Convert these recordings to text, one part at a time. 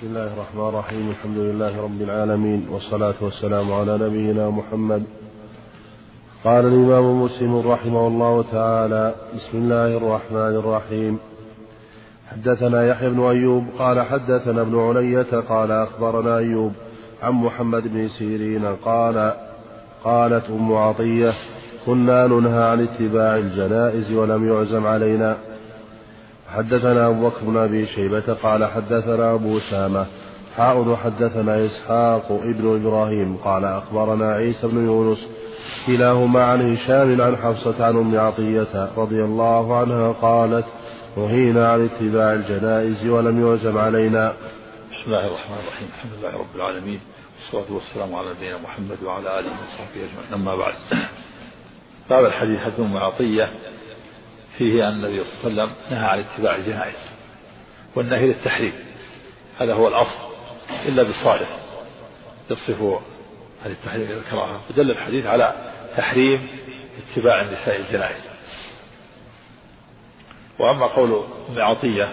بسم الله الرحمن الرحيم. الحمد لله رب العالمين، والصلاة والسلام على نبينا محمد. قال الإمام مسلم رحمه الله تعالى: بسم الله الرحمن الرحيم. حدثنا يحيى بن أيوب قال حدثنا ابن علية قال أخبرنا أيوب عن محمد بن سيرين قال: قالت أم عطية: كنا ننهى عن اتباع الجنائز ولم يعزم علينا. حدثنا أبو بكر بن أبي شيبة قال حدثنا أبو أسامة حدثنا إسحاق بن إبراهيم قال أخبرنا عيسى بن يونس كلاهما عن هشام عن حفصة عن أم عطية رضي الله عنها قالت: نهينا عن اتباع الجنائز ولم يعزم علينا. بسم الله الرحمن الرحيم. الحمد لله رب العالمين، والصلاة والسلام على نبينا محمد وعلى آله وصحبه أجمعين، أما بعد. باب الحديث حديث أم عطية فيه أن النبي صلى الله عليه وسلم نهى عن اتباع الجنائز، والنهي للتحريم، هذا هو الأصل إلا بالصادف يصفه عن التحريم إلى الكراهة، فدل الحديث على تحريم اتباع النساء الجنائز. وأما قول أم عطية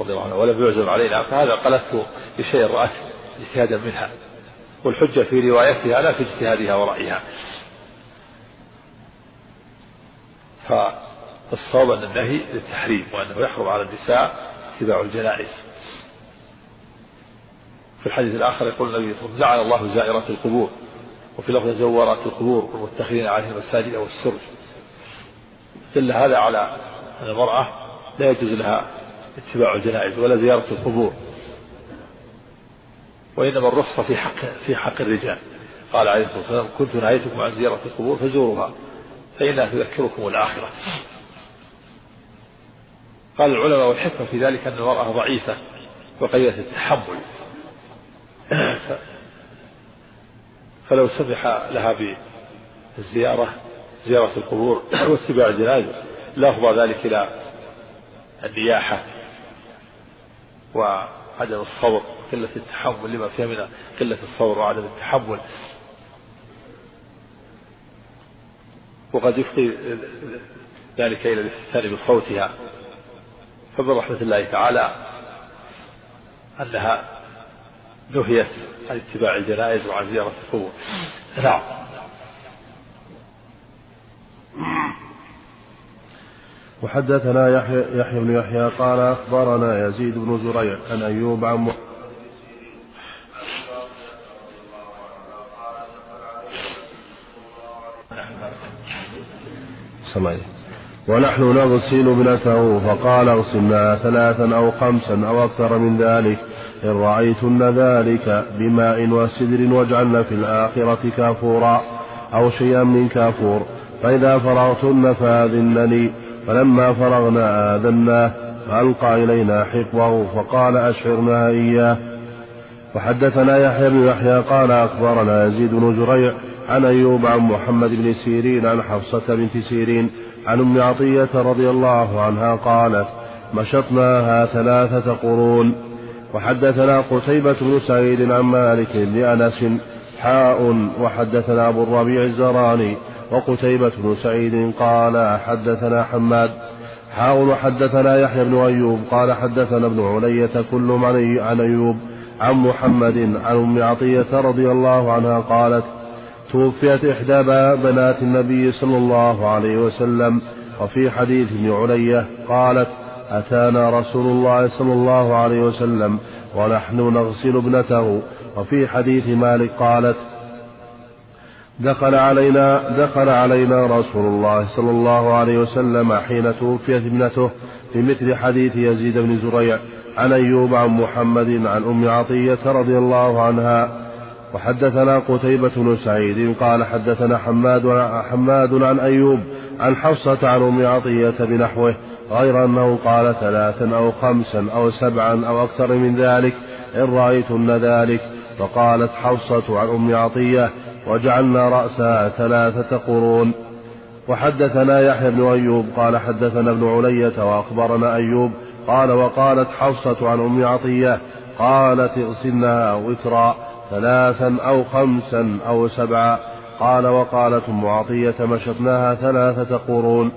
رضي الله عنها ولم يعزم علينا، فهذا قالته لشيء رأت اجتهادا منها، والحجة في روايتها لا في اجتهادها ورأيها. فالصواب أن النهي للتحريم، وأنه يحرم على النساء اتباع الجنائز. في الحديث الآخر يقول النبي صلى الله عليه وسلم: لعن الله زائرة القبور، وفي لفظ زورات القبور والمتخذين عليها المساجد أو السرج. دل هذا على أن المرأة لا يجوز لها اتباع الجنائز ولا زيارة القبور، وإنما الرخصة في حق الرجال. قال عليه الصلاة والسلام: كنت نهيتكم عن زيارة القبور فزورها فإنها تذكركم الآخرة. قال العلماء: والحكمة في ذلك أن المرأة ضعيفة وقليلة التحمل، فلو سمح لها بالزيارة زيارة القبور واتباع الجنائز لا أفضى ذلك إلى النياحة وعدم الصبر، قلة التحمل، لما فيها من قلة الصبر وعدم التحمل، وقد يفضي ذلك إلى الاستهتار بصوتها. فمن رحمة الله تعالى أنها نهيت عن اتباع الجنائز وعن زيارة القبور. نعم. وحدثنا يحيى بن يحيى قال أخبرنا يزيد بن زريع عن أيوب عن محمد ونحن نغسل ابنته فقال: اغسلناها ثلاثا أو خمسا أو أكثر من ذلك، إن رأيتن ذلك بماء وسدر، واجعلن في الآخرة كافورا أو شيئا من كافور، فإذا فرغتن فأذنني. فلما فرغنا آذناه فألقى إلينا حقبه فقال: أشعرنا إياه. وحدثنا يحيى بن يحيى قال أخبرنا يزيد بن زريع عن أيوب عن محمد بن سيرين عن حفصة بنت سيرين عن أم عطية رضي الله عنها قالت: مشطناها ثلاثة قرون. وحدثنا قتيبة بن سعيد عن مالك بن أنس وحدثنا أبو الربيع الزراني وقتيبة بن سعيد قال حدثنا حماد وحدثنا يحيى بن أيوب قال حدثنا ابن علية كلهم عن أيوب عن محمد عن أم عطية رضي الله عنها قالت: توفيت إحدى بنات النبي صلى الله عليه وسلم، وفي حديث ابن علية قالت: أتانا رسول الله صلى الله عليه وسلم ونحن نغسل ابنته. وفي حديث مالك قالت: دخل علينا رسول الله صلى الله عليه وسلم حين توفيت ابنته، بمثل حديث يزيد بن زريع عن أيوب عن محمد عن أم عطية رضي الله عنها. وحدثنا قتيبة بن سعيد قال حدثنا حماد عن أيوب عن حفصة عن أم عطية بنحوه، غير أنه قال: ثلاثا أو خمسا أو سبعا أو أكثر من ذلك، إن رأيتن ذلك. فقالت حفصة عن أم عطية: وجعلنا رأسها ثلاثة قرون. وحدثنا يحيى بن أيوب قال حدثنا ابن علية وأخبرنا أيوب قال: وقالت حفصة عن أم عطية قالت: اغسلناها وترا ثلاثا أو خمسا أو سبعا. قال: وقالت أم عطية: مشطناها ثلاثة قرون.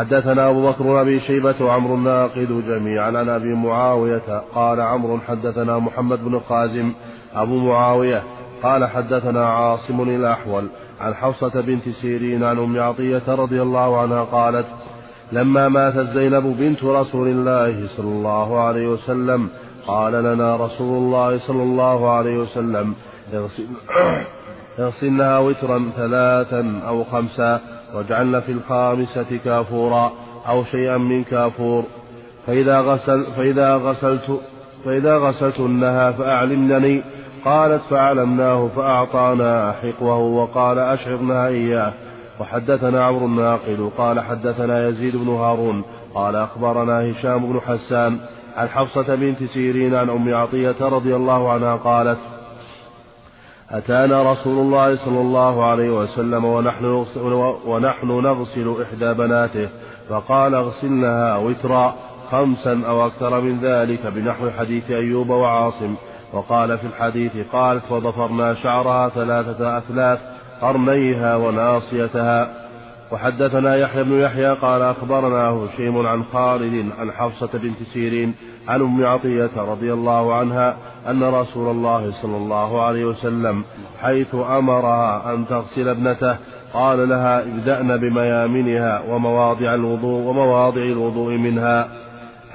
حدثنا أبو بكر بن أبي شيبة وعمرو الناقد جميعا عن أبي معاوية قال عمرو حدثنا محمد بن قازم أبو معاوية قال حدثنا عاصم الأحول عن حفصة بنت سيرين عن أم عطية رضي الله عنها قالت لما ماتت زينب بنت رسول الله صلى الله عليه وسلم قال لنا رسول الله صلى الله عليه وسلم اغسلنها وترا ثلاثا أو خمسا واجعلن في الخامسة كافورا أو شيئا من كافور فإذا غسلتنها فأعلمنني قالت فعلمناه فأعطانا أحقوه وقال أشعرنها إياه. وحدثنا عمرو الناقد قال حدثنا يزيد بن هارون قال أخبرنا هشام بن حسان عن حفصة بنت سيرين عن أم عطية رضي الله عنها قالت أتانا رسول الله صلى الله عليه وسلم ونحن نغسل إحدى بناته فقال اغسلنها وترا خمسا أو أكثر من ذلك بنحو حديث أيوب وعاصم. وقال في الحديث قالت وضفرنا شعرها ثلاثة أثلاث قرنيها وناصيتها. وحدثنا يحيى بن يحيى قال أخبرنا هشيم عن خالد عن حفصة بنت سيرين عن أم عطية رضي الله عنها أن رسول الله صلى الله عليه وسلم حيث أمرها أن تغسل ابنته قال لها ابدأن بميامنها ومواضع الوضوء منها.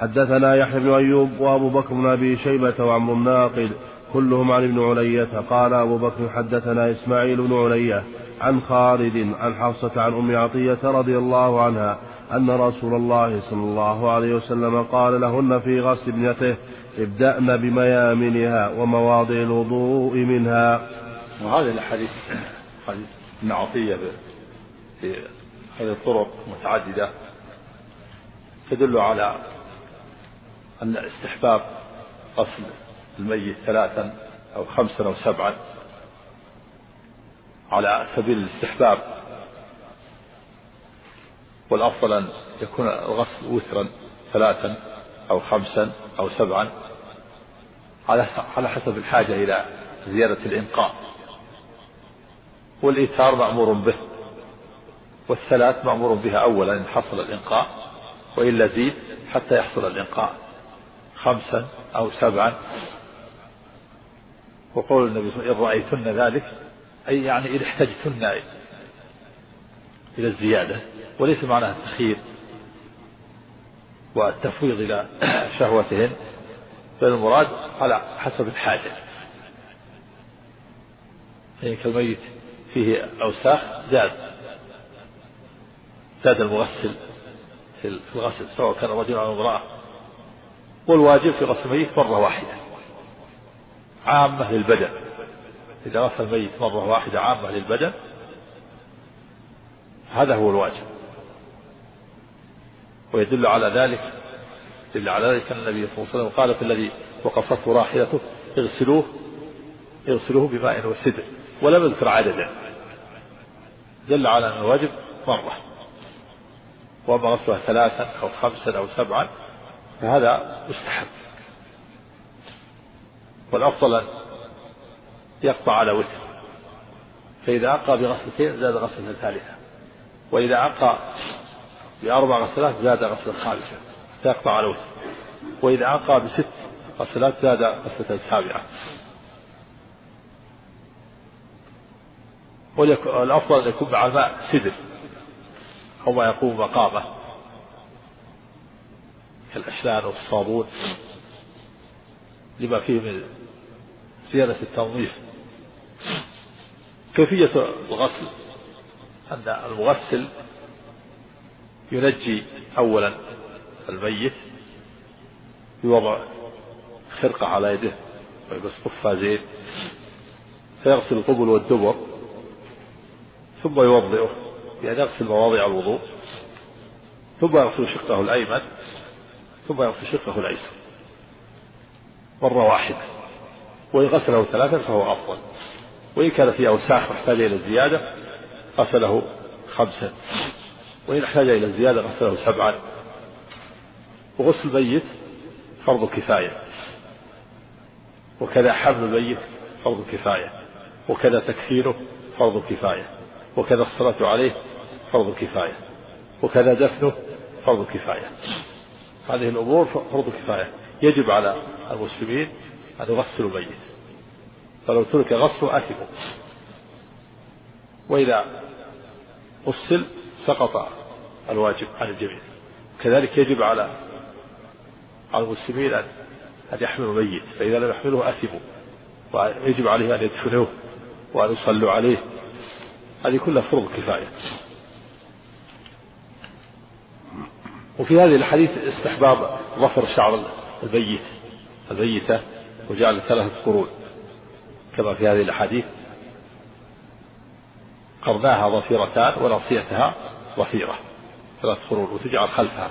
حدثنا يحيى بن أيوب وأبو بكر بن أبي شيبة وعمرو الناقد كلهم عن ابن علية قال أبو بكر حدثنا إسماعيل بن علية عن خالد عن حفصة عن أم عطية رضي الله عنها أن رسول الله صلى الله عليه وسلم قال لهن في غسل ابنته ابدأن بميامنها ومواضع الوضوء منها. وهذا الحديث حديث ابن عطية في هذه الطرق متعددة تدل على أن استحباب غسل الميت ثلاثا أو خمسا أو سبعا على سبيل الاستحباب، والأفضل أن يكون الغسل وترا ثلاثا أو خمسا أو سبعا على حسب الحاجة إلى زيادة الإنقاء، والإيتار مأمور به، والثلاث مأمور بها أولا إن حصل الإنقاء وإلا زيد حتى يحصل الإنقاء، خمسا أو سبعا. وقول النبي صلى الله عليه وسلم إن رأيتن ذلك أي يعني إذا احتجتن إلى الزيادة، وليس معناها التخيير والتفويض إلى شهوتهن، بل المراد على حسب الحاجة، يعني كالميت فيه أوساخ زاد المغسل في الغسل سواء كان رجل أو امرأة. والواجب في غسل الميت مرة واحدة عامة للبدن، إذا غسل الميت مرة واحدة عامة للبدن هذا هو الواجب. ويدل على ذلك أن النبي صلى الله عليه وسلم قال في الذي وقصته راحلته اغسلوه بماء وسدر ولم يذكر عددا، دل على أن الواجب مرة، وأما غسلها ثلاثا أو خمسا أو سبعا فهذا مستحب، والأفضل يقطع على وتر، فإذا أقى بغسلتين زاد غسلة ثالثة، وإذا أقى بأربع غسلات زاد غسلة خامسة فيقطع على وتر، وإذا أقى بست غسلات زاد غسلة سابعة. والأفضل أن يكون مع الماء سدر أو ما يقوم مقامه كالأشلال والصابون لما فيه من زيادة التنظيف. كيفية الغسل أن المغسل ينجي أولا الميت بوضع خرقة على يده ويبس قفازين فيغسل القبل والدبر ثم يوضئه، يعني يغسل مواضع الوضوء، ثم يغسل شقه الأيمن ثم يغسل شقه الأيسر مرة واحدة، وإن غسله ثلاثا فهو أفضل، وإن كان فيه أوساخ واحتاج إلى الزيادة غسله خمسا، وإن احتاج إلى الزيادة غسله سبعا. وغسل الميت فرض كفاية، وكذا حمل الميت فرض كفاية، وكذا تكفينه فرض كفاية، وكذا الصلاة عليه فرض كفاية، وكذا دفنه فرض كفاية. هذه الأمور فرض كفاية يجب على المسلمين أن يغسلوا الميت، فلو ترك غسله أثموا، وإذا غسل سقط الواجب عن الجميع. كذلك يجب على المسلمين أن يحملوا الميت، فإذا لم يحملوه أثموا، ويجب عليه أن يدفنوه وأن يصلوا عليه. هذه كلها فرض كفاية. وفي هذه الحديث استحباب ظفر شعر الميتة وجعل ثلاثة قرون كما في هذه الحديث: قرناها ظفيرتان وناصيتها ظفيرة، ثلاث قرون، وتجعل خلفها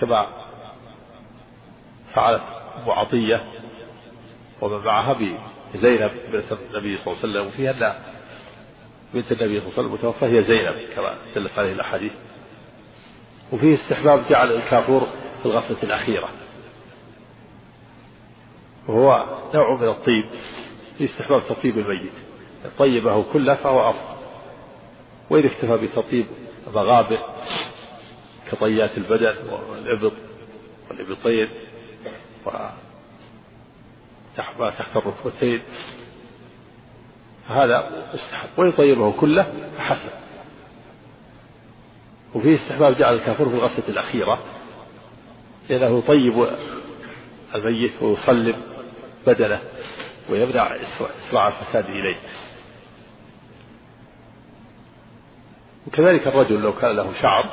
كما فعلت أم عطية ومن معها بزينب بنت النبي صلى الله عليه وسلم. وفيها أن بنت النبي صلى الله عليه وسلم متوفى هي زينب كما دلت عليه الأحاديث. وفيه استحباب جعل الكافور في الغسلة الأخيرة، وهو نوع من الطيب، في استحباب تطيب الميت، طيبه كله فهو أفضل. وإذا اكتفى بتطيب مغابر كطيات البدن والإبط والإبطين وتحت الركبتين هذا استحب، ويطيبه كله حسن. وفيه استحباب جعل الكافور في الغسلة الأخيرة، لأنه يطيب الميت ويصلب بدنه ويمنع إسراع الفساد إليه. وكذلك الرجل لو كان له شعر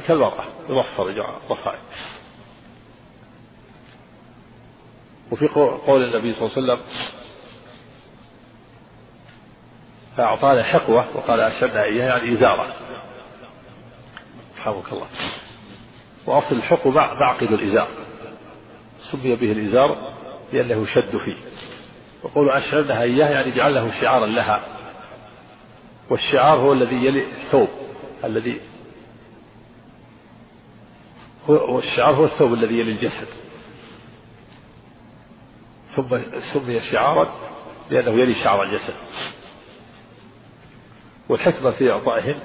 كالمرأة يضفر ضفائر. وفي قول النبي صلى الله عليه وسلم: فأعطانا حقوة وقال أشدنا إياها، يعني إزارة. رحمك الله. وأصل الحقوة معقد الإزار، سمي به الإزار لأنه شد فيه. وقولوا أشعرناها إياها يعني جعله شعارا لها، والشعار هو الذي يلي الثوب، الذي هو الشعار هو الثوب الذي يلي الجسد، ثم سمي شعارا لأنه يلي شعر الجسد. والحكمة في إعطائهم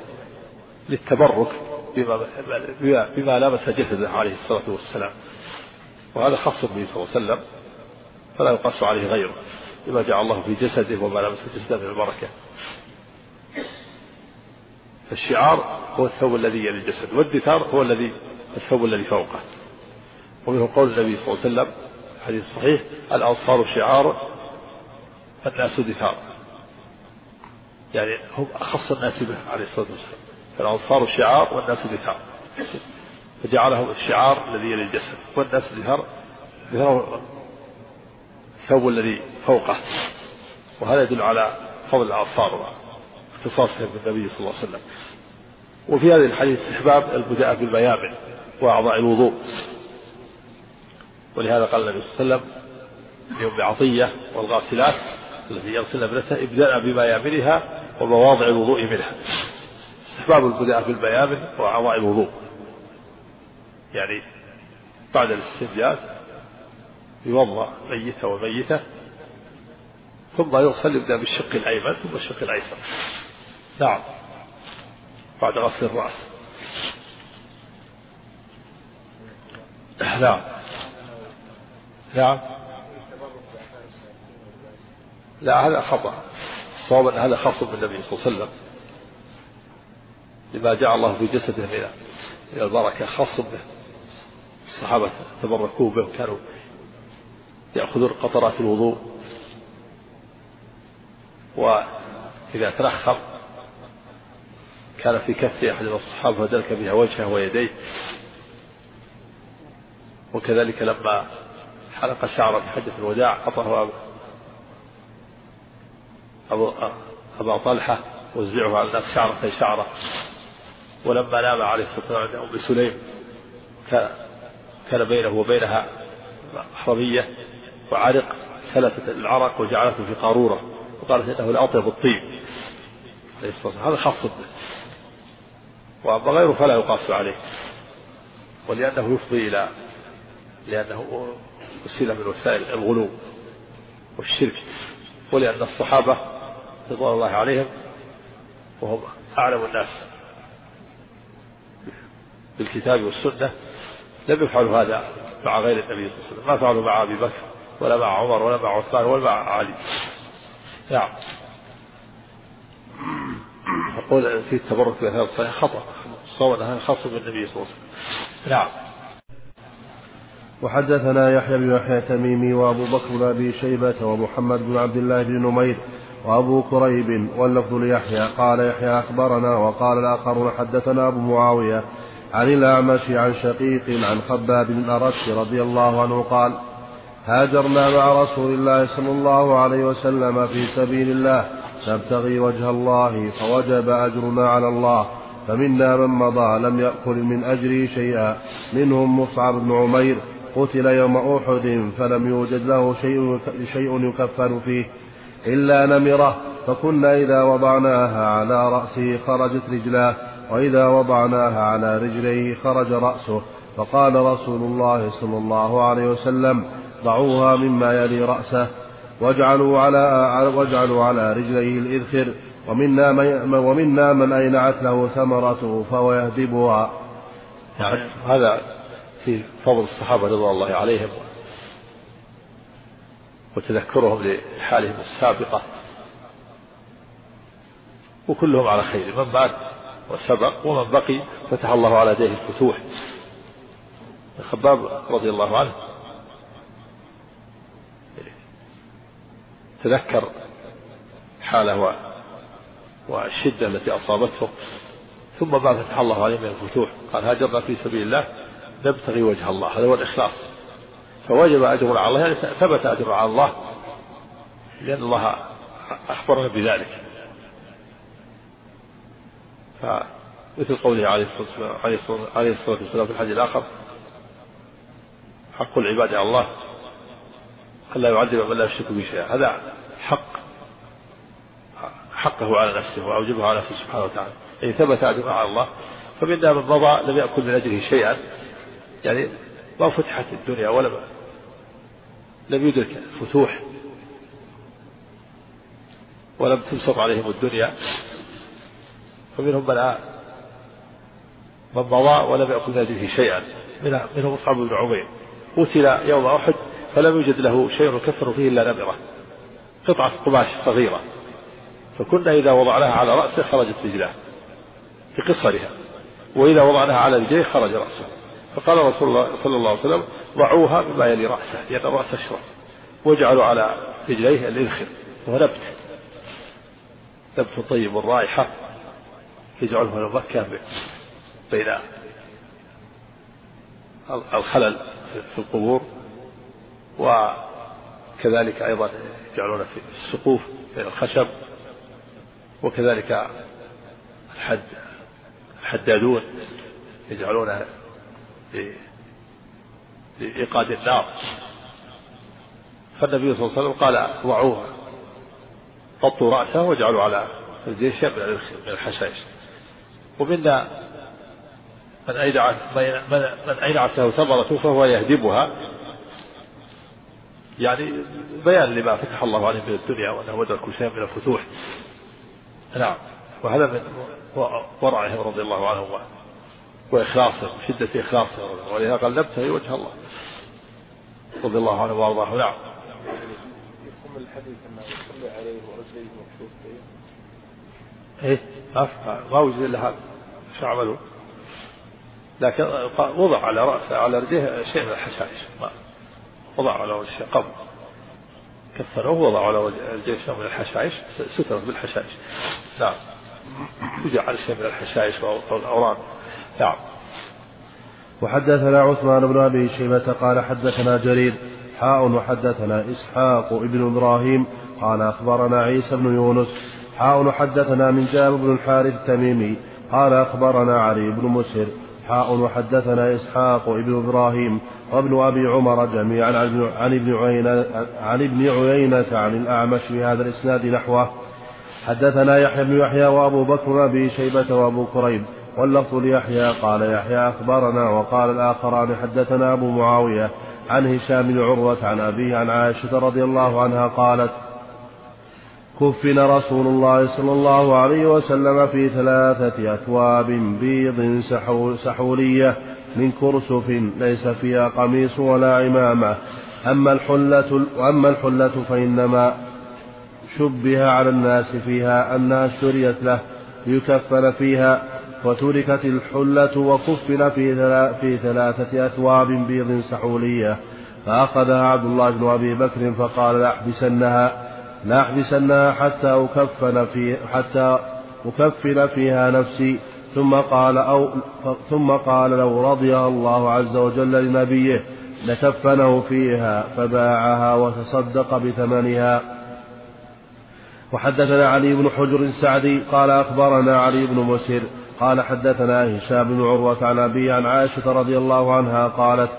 للتبرك بما لامس جسده عليه الصلاة والسلام، وهذا خاص به صلى الله عليه وسلم فلا يقاس عليه غيره لما جعل الله في جسده وما لامس جسده من البركة. فالشعار هو الثوب الذي يلي الجسد، والدثار هو الثوب الذي فوقه. ومنه قول النبي صلى الله عليه وسلم الحديث الصحيح: الأنصار شعار الناس دثار، يعني هم أخص الناس به عليه الصلاة والسلام. فالأنصار شعار والناس دثار، فجعلهم الشعار الذي يلي الجسد، والناس دثار الثوب الذي فوقه. وهذا يدل على فضل الأنصار واختصاصهم بالنبي صلى الله عليه وسلم. وفي هذا الحديث استحباب البدء بالميامن وأعضاء الوضوء، ولهذا قال النبي صلى الله عليه وسلم لأم عطية والغاسلات التي يغسلن ابنتها: ابدأ بميامنها ومواضع الوضوء منها. استحباب البدء بالميامن وأعضاء الوضوء، يعني بعد الاستنجاد يوضأ ميتة وميتة، ثم يغسل، يبدأ بالشق الأيمن ثم الشق الأيسر. نعم، بعد غسل الرأس. نعم نعم، لا هذا خطأ. الصواب أن هذا خاص بالنبي صلى الله عليه وسلم لما جعل الله في جسده من البركة، خاص به. الصحابة تبركوا به وكانوا يأخذون قطرات الوضوء، وإذا تنخر كان في كف أحد الصحابة فدلك بها وجهه ويديه. وكذلك لما حلق شعره في حجة الوداع قطعه أبو طلحة وزعه على الناس شعرة شعرة. ولما نام عليه الصلاة والسلام عند أم سليم كان بينه وبينها حرمية وعرق، سلفت العرق وجعلته في قارورة وقالت إنه لأطيب الطيب. هذا خاص به، وأما غيره فلا يقاس عليه، ولأنه يفضي إلى لأنه وسيلة من وسائل الغلو والشرك، ولأن الصحابة رضوان الله عليهم وهم أعلم الناس بالكتاب والسنة لم يفعلوا هذا مع غير النبي صلى الله عليه وسلم، ما فعلوا مع أبي بكر ولا مع عمر ولا مع عثمان ولا مع علي. نعم. أقول في التبرك بأثناء الصلاة خطأ، صورها خاص بالنبي صلى الله عليه وسلم. نعم. وحدثنا يحيى بن يحيى التميمي وأبو بكر بن أبي شيبة ومحمد بن عبد الله بن نمير وأبو كريب، واللفظ ليحيى قال يحيى أخبرنا، وقال الآخرون حدثنا أبو معاوية عن الأعمش عن شقيق عن خباب بن الأرت رضي الله عنه قال: هاجرنا مع رسول الله صلى الله عليه وسلم في سبيل الله نبتغي وجه الله، فوجب أجرنا على الله، فمنا من مضى لم يأكل من أجري شيئا، منهم مصعب بن عمير قتل يوم أحد فلم يوجد له شيء يكفن فيه إلا نمرة، فكنا إذا وضعناها على رأسه خرجت رجلاه، وإذا وضعناها على رجليه خرج رأسه، فقال رسول الله صلى الله عليه وسلم: ضعوها مما يلي رأسه، واجعلوا على رجليه الإذخر، ومنا من أينعت له ثمرته فهو يهدبها. يعني هذا في فضل الصحابة رضي الله عليهم وتذكرهم لحالهم السابقة، وكلهم على خير، من مات وسبق ومن بقي فتح الله على يديه الفتوح. الخباب رضي الله عنه تذكر حاله والشدة التي أصابته، ثم ما فتح الله عليه من الفتوح، قال: هاجرنا في سبيل الله نبتغي وجه الله، هذا هو الإخلاص، فوجب أجر على الله، يعني ثبت أجر على الله لأن الله أخبرنا بذلك. فمثل قوله عليه الصلاة والسلام في الحديث الآخر: حق العباد على الله ألا يعذب من لا يشرك به شيئا، هذا حقه على نفسه وأوجبه على نفسه سبحانه وتعالى، يعني ثبت أجر على الله. فمنا من مضى لم يأكل من أجره شيئا، يعني ما فتحت الدنيا ولا لم يدرك الفتوح ولم تبسط عليهم الدنيا، فمنهم من مضى ولم يأكل من أجره شيئا، منهم مصعب بن عمير قتل يوم أحد فلم يوجد له شيء يكفر فيه إلا نمرة، قطعة قماش صغيرة، فكنا إذا وضعناها على رأسه خرجت رجلاه في قصرها، وإذا وضعناها على رجليه خرج رأسه، فقال رسول الله صلى الله عليه وسلم: ضعوها بما يلي رأسه، لأن رأسه شرف، واجعلوا على رجليه الإذخر وهو نبت طيب الرائحة يجعله المكة بين الخلل في القبور، وكذلك أيضا يجعلون في السقوف بين الخشب، وكذلك الحدادون يجعلونها لإيقاد النار. فالنبي صلى الله عليه وسلم قال: ضعوها، غطوا رأسه واجعلوا على الجيش من الحشائش، ومنا من أينعت له ثمرته فهو يهدبها، يعني بيان لما فتح الله عليه من الدنيا وأنه ودرك شيئا من الفتوح. نعم. وهذا من ورعهم رضي الله عنهم وإخلاصه، شدة إخلاصه، ولهذا قال: نبتغي وجه الله، رضي الله عنه وارضاه. نعم. يقوم الحديث أنه يصلي عليه ورجليه مكشوفة. إيه ما وجد إلا هذا، شو عملوا؟ لكن وضع على رأسه على رجليه شيء من الحشائش، وضع على وجهه قبض كفنوه، وضع على وجهه شيء من الحشائش، سترت بالحشائش. نعم. يجعل شيء من الحشائش أو الأورام. نعم. وحدثنا عثمان بن أبي شيبة قال حدثنا جرير حاء، وحدثنا إسحاق ابن إبراهيم قال أخبرنا عيسى بن يونس حاء، وحدثنا من جابر بن الحارث التميمي قال أخبرنا علي بن مسهر حاء، وحدثنا إسحاق ابن إبراهيم وابن أبي عمر جميعا عن ابن عيينة عن الأعمش بهذا الإسناد نحوه. حدثنا يحيى بن يحيى وأبو بكر بن أبي شيبة وأبو كريب، واللفظ ليحيى قال يحيى أخبرنا، وقال الآخران حدثنا أبو معاوية عن هشام بن عروة عن أبيه عن عائشة رضي الله عنها قالت: كفن رسول الله صلى الله عليه وسلم في 3 أثواب بيض سحورية من كرسف ليس فيها قميص ولا عمامة. أما الحلة فإنما شبه على الناس فيها أنها شريت له ليكفن فيها، وتركت الحلة وكفن في 3 أثواب بيض سحورية، فأخذها عبد الله بن أبي بكر فقال: لا أحبسنها حتى أكفن فيها نفسي. ثم قال لو رضيها الله عز وجل لنبيه لكفنه فيها، فباعها وتصدق بثمنها. وحدثنا علي بن حجر السعدي قال: أخبرنا علي بن مسر قال: حدثنا هشام بن عروة عن أبيه عن عائشة رضي الله عنها قالت: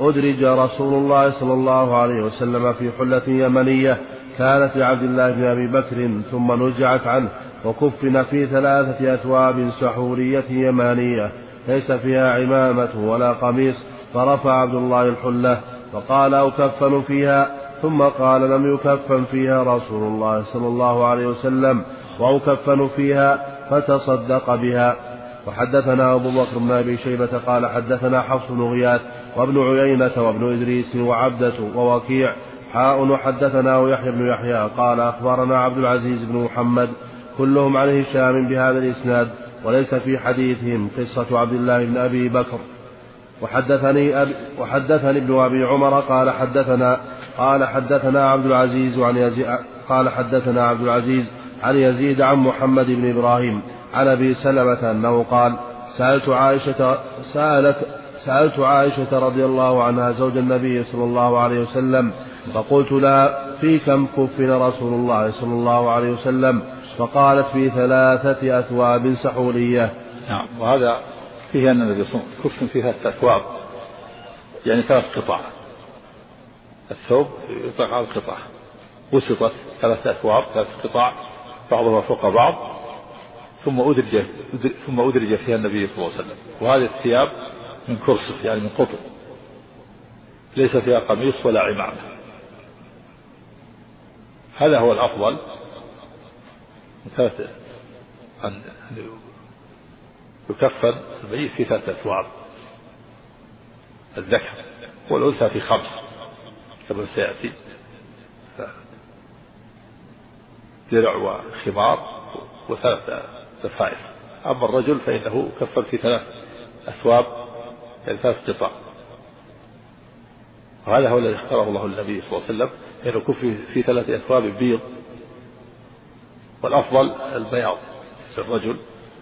أدرج رسول الله صلى الله عليه وسلم في حلة يمنية كانت لعبد الله بن أبي بكر، ثم نزعت عنه وكفن في 3 أثواب سحورية يمانية ليس فيها عمامة ولا قميص، فرفع عبد الله الحلة وقال: أكفن فيها؟ ثم قال: لم يكفن فيها رسول الله صلى الله عليه وسلم وأكفن فيها، فتصدق بها. وحدثنا أبو بكر بن أبي شيبة قال: حدثنا حفص بن غياث وابن عيينة وابن إدريس وعبدة ووكيع وحدثنا ويحيى بن يحيى قال: أخبرنا عبد العزيز بن محمد كلهم عن هشام بهذا الإسناد، وليس في حديثهم قصة عبد الله بن أبي بكر. وحدثني ابن أبي عمر قال: حدثنا عبد العزيز عن يزيد عن محمد بن إبراهيم عن أبي سلمة أنه قال: سألت عائشة رضي الله عنها زوج النبي صلى الله عليه وسلم، فقلت لها: في كم كفن رسول الله صلى الله عليه وسلم؟ فقالت: في 3 أثواب سحورية. نعم، وهذا فيه أن النبي صلى الله عليه وسلم كفن في 3 أثواب، يعني 3 قطع، الثوب يطلق على القطع، وسطت 3 أثواب 3 قطع بعضها فوق بعض، ثم أدرج فيها النبي صلى الله عليه وسلم. وهذه الثياب من كرسف، يعني من قطن، ليس فيها قميص ولا عمامة. هذا هو الأفضل، أن يكفن الميت في 3 أثواب، الذكر والأنثى في 5 كما سيأتي، درع وخمار و3 لفائف. أما الرجل فإنه كفن في 3 أثواب، يعني 3 قطع. وهذا هو الذي اختاره الله النبي صلى الله عليه وسلم، أنه كفن في 3 أثواب بيض، والأفضل البياض في الرجل،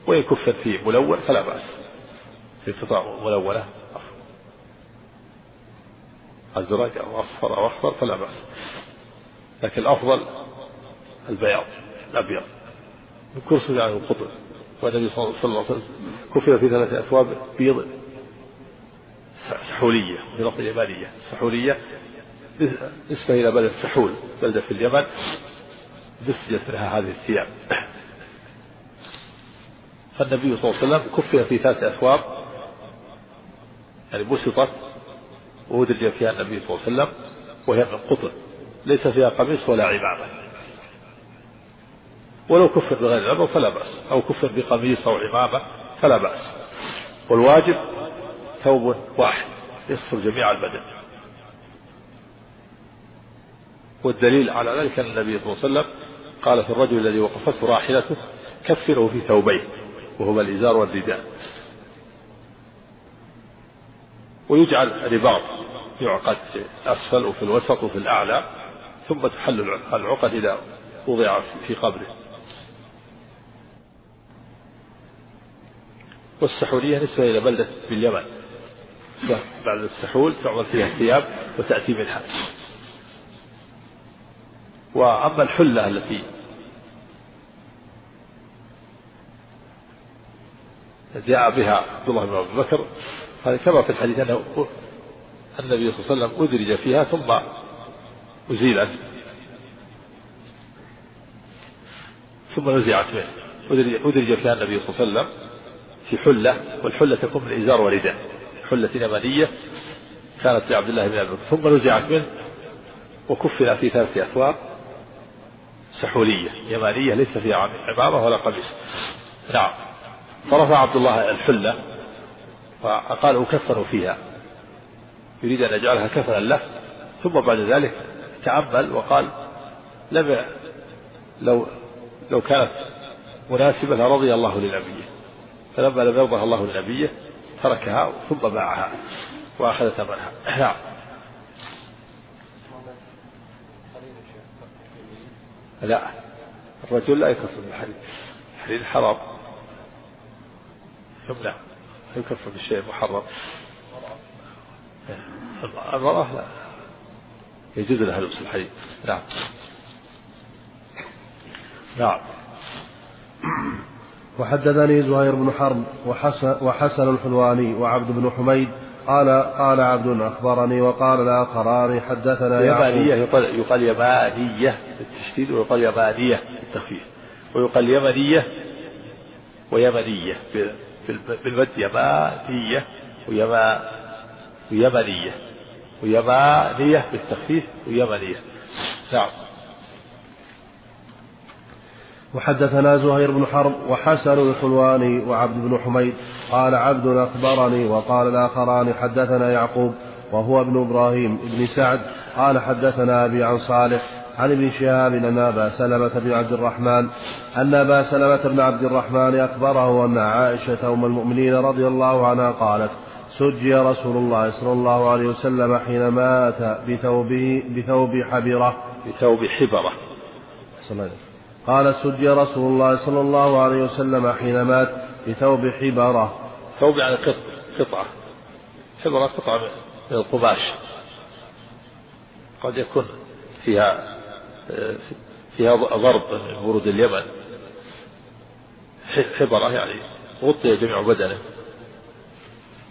ويكفن في ملون فلا بأس، في قطع ملونة أزرق أو أصفر أو أحمر فلا بأس، لكن الأفضل البياض الأبيض من كرسي على القطن. والنبي صلى الله عليه وسلم كفن في 3 أثواب بيض سحولية، بلغة يمانية سحولية، نسبة إلى بلد سحول، بلدة في اليمن دسجت لها هذه الثياب. فالنبي صلى الله عليه وسلم كفن في 3 أثواب، يعني بسطت وأدرج فيها النبي صلى الله عليه وسلم، وهي من قطن ليس فيها قميص ولا عمامة. ولو كفن بغير العمامة فلا بأس، أو كفن بقميص أو عمامة فلا بأس. والواجب ثوب واحد يستر جميع البدن. والدليل على ذلك أن النبي صلى الله عليه وسلم قال في الرجل الذي وقصته راحلته: كفنه في 2 ثوبين، وهما الإزار والرداء، ويجعل رباط يعقد في الأسفل وفي الوسط وفي الأعلى، ثم تحل العقد إذا وضع في قبره. والسحورية نسبة إلى بلدة في اليمن، بعد السحول تعمل فيها الثياب وتأتي منها. وأما الحلة التي جاء بها عبد الله بن أبي بكر، هذا كما في الحديث أنه النبي صلى الله عليه وسلم أدرج فيها ثم أزيلت، ثم نزعت منه. أدرج فيها النبي صلى الله عليه وسلم في حلة، والحلة تكون من إزار ورداء، حلة يمنية كانت لعبد الله بن أبي بكر، ثم نزعت منه وكفن في 3 أثواب سحولية يمانية ليس فيها عمامة ولا قميص. نعم. فرفع عبد الله الحلة فقال أكفن فيها، يريد أن يجعلها كفنا له. ثم بعد ذلك تأمل وقال لو كانت مناسبة رضي الله لنبيه، فلما لم يرضها الله لنبيه تركها ثم باعها وأخذ ثمنها. نعم. لا، الرجل لا يكفر بالحليب، الحليب حرام يمنع، يكفر بالشيء محرم. المرأة لا يجوز لها لبس الحليب. نعم. نعم. وحدثني زهير بن حرب وحسن الحلواني وعبد بن حميد قال عبد أخبرني وقال لا قراري حدثنا يمانية، يقال يمانية بالتشديد ويقال يمانية بالتخفيف، ويقال يمنية ويمنية بالمد، يمانية ويمنية ويمانية بالتخفيف ويمنية. نعم. وحدثنا زهير بن حرب وحسن الحلواني وعبد بن حميد قال عبد أخبرني وقال الآخران حدثنا يعقوب وهو ابن إبراهيم ابن سعد قال حدثنا أبي عن صالح عن ابن شهاب أن أبا سلمة بن عبد الرحمن أخبره أن عائشة أم المؤمنين رضي الله عنها قالت: سجي رسول الله صلى الله عليه وسلم حين مات بثوب حبرة. قال: سجي رسول الله صلى الله عليه وسلم حين مات بثوب حبرة. ثوب يعني قطعة، حبرة قطعة من القماش، قد يكون فيها ضرب من ورود اليمن. حبرة يعني غطي جميع بدنه،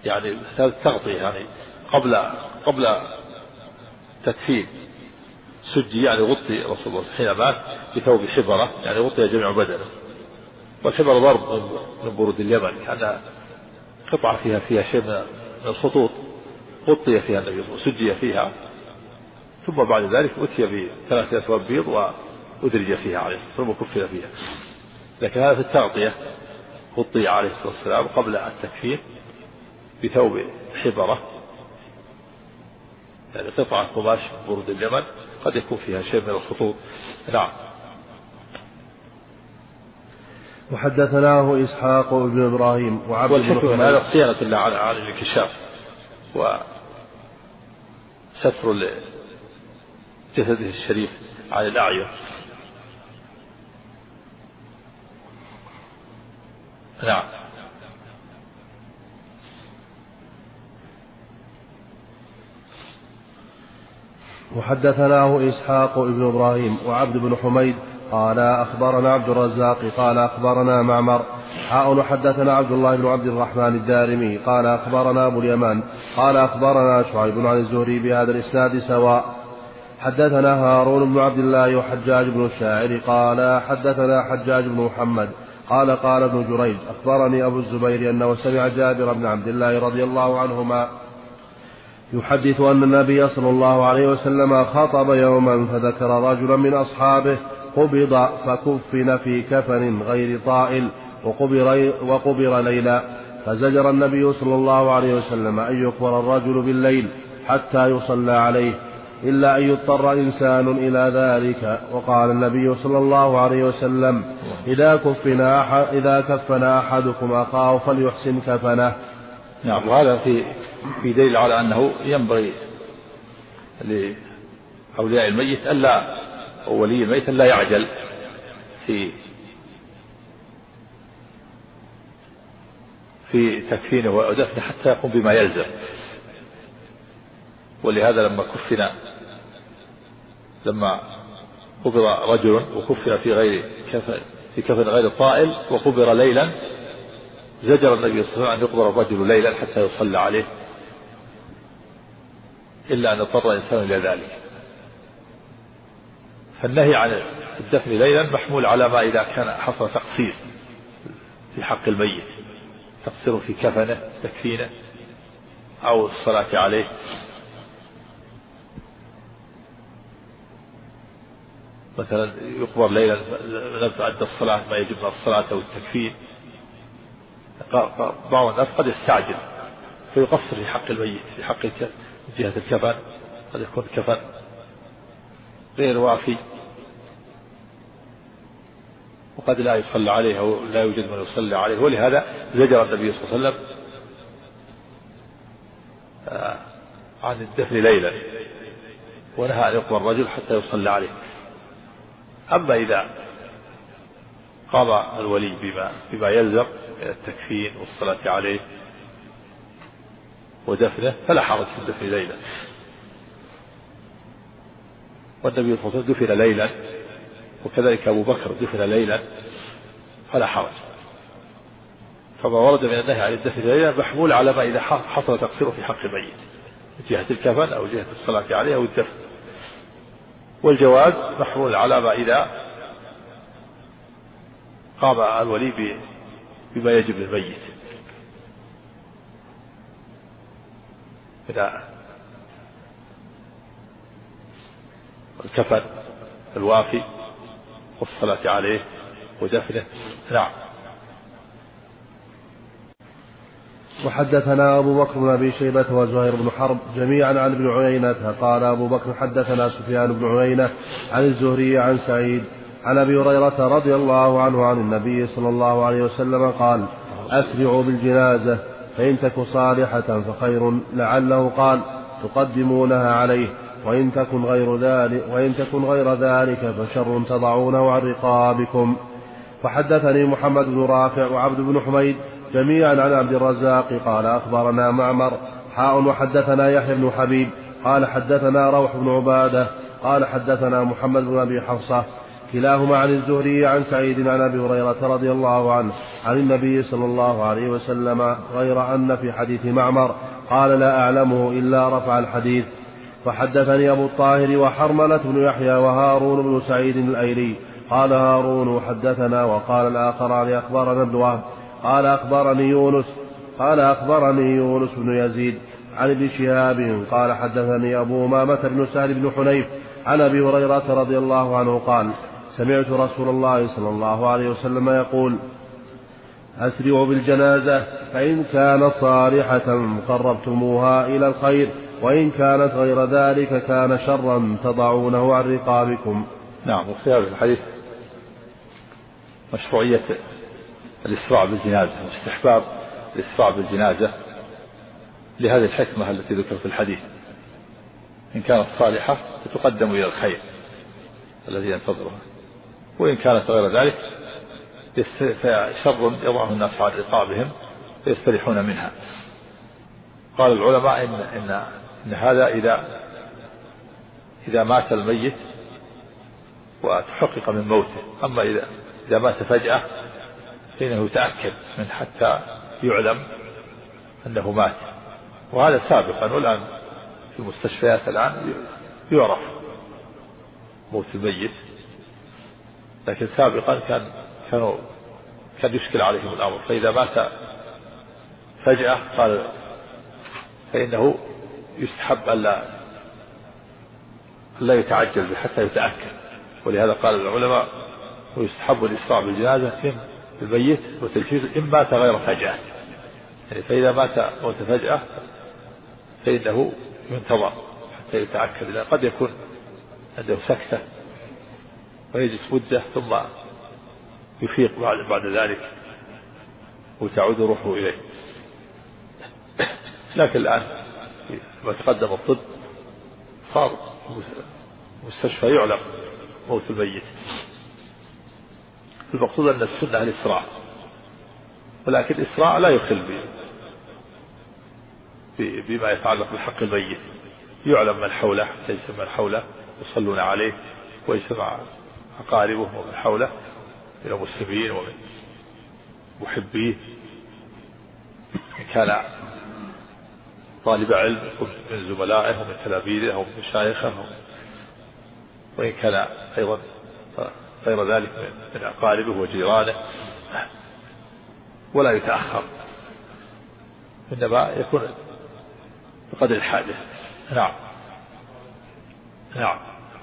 يعني تغطي، يعني قبل تكفين. سجي يعني غطي رسول الله حين مات بثوب حبرة، يعني غطي جميع بدنه. والحبرة ضرب من برود اليمن، كان قطعة فيها شيء من الخطوط غطي فيها النبي سجي فيها. ثم بعد ذلك أتي بثلاثة أثواب بيض وأدرج فيها عليه الصلاة والسلام وكفن فيها. لكن هذا في التغطية، غطي عليه الصلاة والسلام قبل التكفين بثوب حبرة، يعني قطعة قماش برود اليمن قد يكون فيها شيء من الخطوط. نعم. وحدثناه إسحاق بن إبراهيم وعبد الحكم من هذا صيانة الله على الانكشاف وستر جسده الشريف على الأعين. نعم. وحدثناه إسحاق بن إبراهيم وعبد بن حميد قال أخبرنا عبد الرزاق قال أخبرنا معمر حدثنا عبد الله بن عبد الرحمن الدارمي قال أخبرنا أبو اليمان قال أخبرنا شعيب عن الزهري بهذا الإسناد سواء. حدثنا هارون بن عبد الله وحجاج بن الشاعر قال حدثنا حجاج بن محمد قال قال ابن جريج أخبرني أبو الزبير أنه سمع جابر بن عبد الله رضي الله عنهما يحدث أن النبي صلى الله عليه وسلم خطب يوما فذكر رجلا من أصحابه قبض فكفن في كفن غير طائل وقبر ليلا، فزجر النبي صلى الله عليه وسلم أن يقبر الرجل بالليل حتى يصلى عليه إلا أن يضطر إنسان إلى ذلك. وقال النبي صلى الله عليه وسلم: إذا كفن أحدكم أخاه فليحسن كفنه. نعم. وهذا في دليل على أنه ينبغي لأولياء الميت أو ولي الميت لا يعجل في تكفينه ودفنه حتى يقوم بما يلزم. ولهذا لما قبر رجل وكفن في كفن غير طائل وقبر ليلا، زجر النبي صلى الله عليه وسلم أن يقبر الرجل ليلا حتى يصلى عليه إلا أن يضطر الإنسان إلى ذلك. فالنهي عن الدفن ليلا محمول على ما إذا كان حصل تقصير في حق الميت، تقصير في كفنه تكفينه أو الصلاة عليه. مثلا يخبر ليلا لم تعد الصلاة ما يجب من الصلاة والتكفير، بعض الناس قد يستعجل فيقصر في حق الميت، في حق جهة الكفن قد يكون كفن غير وافي وقد لا يصلى عليه أو لا يوجد من يصلى عليه، ولهذا زجر النبي صلى الله عليه وسلم عن الدفن ليلا ونهى أن يقوم الرجل حتى يصلى عليه. أما إذا قضى الولي بما يلزم من التكفين والصلاة عليه ودفنه فلا حرج في الدفن ليلا، والنبي صلى الله عليه وسلم دفن ليلا وكذلك أبو بكر دفن ليلا فلا حرج. فما ورد من النهي عن الدفن ليلا محمول على ما إذا حصل تقصيره في حق الميت جهة الكفن أو جهة الصلاة عليه أو الدفن، والجواز محمول على ما إذا قام الولي بما يجب للميت من الكفن الوافي والصلاة عليه ودفنه. نعم. وحدثنا أبو بكر بن أبي شيبة وزهير بن حرب جميعا عن ابن عيينة قال أبو بكر حدثنا سفيان بن عيينة عن الزهري عن سعيد عن أبي هريرة رضي الله عنه عن النبي صلى الله عليه وسلم قال: أسرعوا بالجنازة فإن تك صالحة فخير، لعله قال تقدمونها عليه، وإن تكن غير ذلك فشر تضعونه عن رقابكم. فحدثني محمد بن رافع وعبد بن حميد جميعا عن عبد الرزاق قال أخبرنا معمر وحدثنا يحيى بن حبيب قال حدثنا روح بن عبادة قال حدثنا محمد بن أبي حفصة كلاهما عن الزهري عن سعيد عن أبي هريرة رضي الله عنه عن النبي صلى الله عليه وسلم، غير أن في حديث معمر قال لا أعلمه إلا رفع الحديث. فحدثني أبو الطاهر وحرملة بن يحيى وهارون بن سعيد الأيلي قال هارون حدثنا، وقال الآخران أخبرنا ابن وهب قال أخبرني يونس بن يزيد عن ابن شهاب قال حدثني أبو أمامة بن سهل بن حنيف عن أبي هريرة رضي الله عنه قال سمعت رسول الله صلى الله عليه وسلم يقول: أسرعوا بالجنازة فإن كان صالحة قربتموها إلى الخير، وإن كانت غير ذلك كان شرا تضعونه عن رقابكم. نعم. وخيار الحديث مشروعية الإسراع بالجنازة واستحباب الإسراع بالجنازة لهذه الحكمة التي ذكرت في الحديث: إن كانت صالحة فتقدم إلى الخير الذي ينتظرها، وإن كانت غير ذلك فشر يضعه الناس على رقابهم فيستريحون منها. قال العلماء إن هذا إذا مات الميت وتحقق من موته، أما إذا مات فجأة فإنه يتأكد من حتى يعلم أنه مات، وهذا سابقا، والآن في المستشفيات الآن يعرف موت الميت، لكن سابقا كان يشكل عليهم الأمر، فإذا مات فجأة قال فإنه يستحب ألا يتعجل حتى يتأكد، ولهذا قال العلماء ويستحب الإسراع بالجنازة في الميت وتجهيزه إن مات غير فجأة، يعني فإذا مات فجأة فإنه ينتظر حتى يتأكد، لأن قد يكون عنده سكتة ويجلس مدة ثم يفيق بعد ذلك وتعود روحه إليه. لكن الآن ما تقدم الطب صار المستشفى يعلم موت الميت. المقصود أن السنة الإسراع، ولكن الإسراع لا يخل بما يتعلق بحق الميت، يعلم من حوله ليس من حوله يصلون عليه ويسمع أقاربه ومن حوله من المسلمين ومن محبيه، إن كان طالب علم من زملائه ومن تلاميذه ومن مشايخه، وإن كان أيضا غير ذلك من أقاربه وجيرانه، ولا يتأخر إنما يكون بقدر الحاجة. نعم.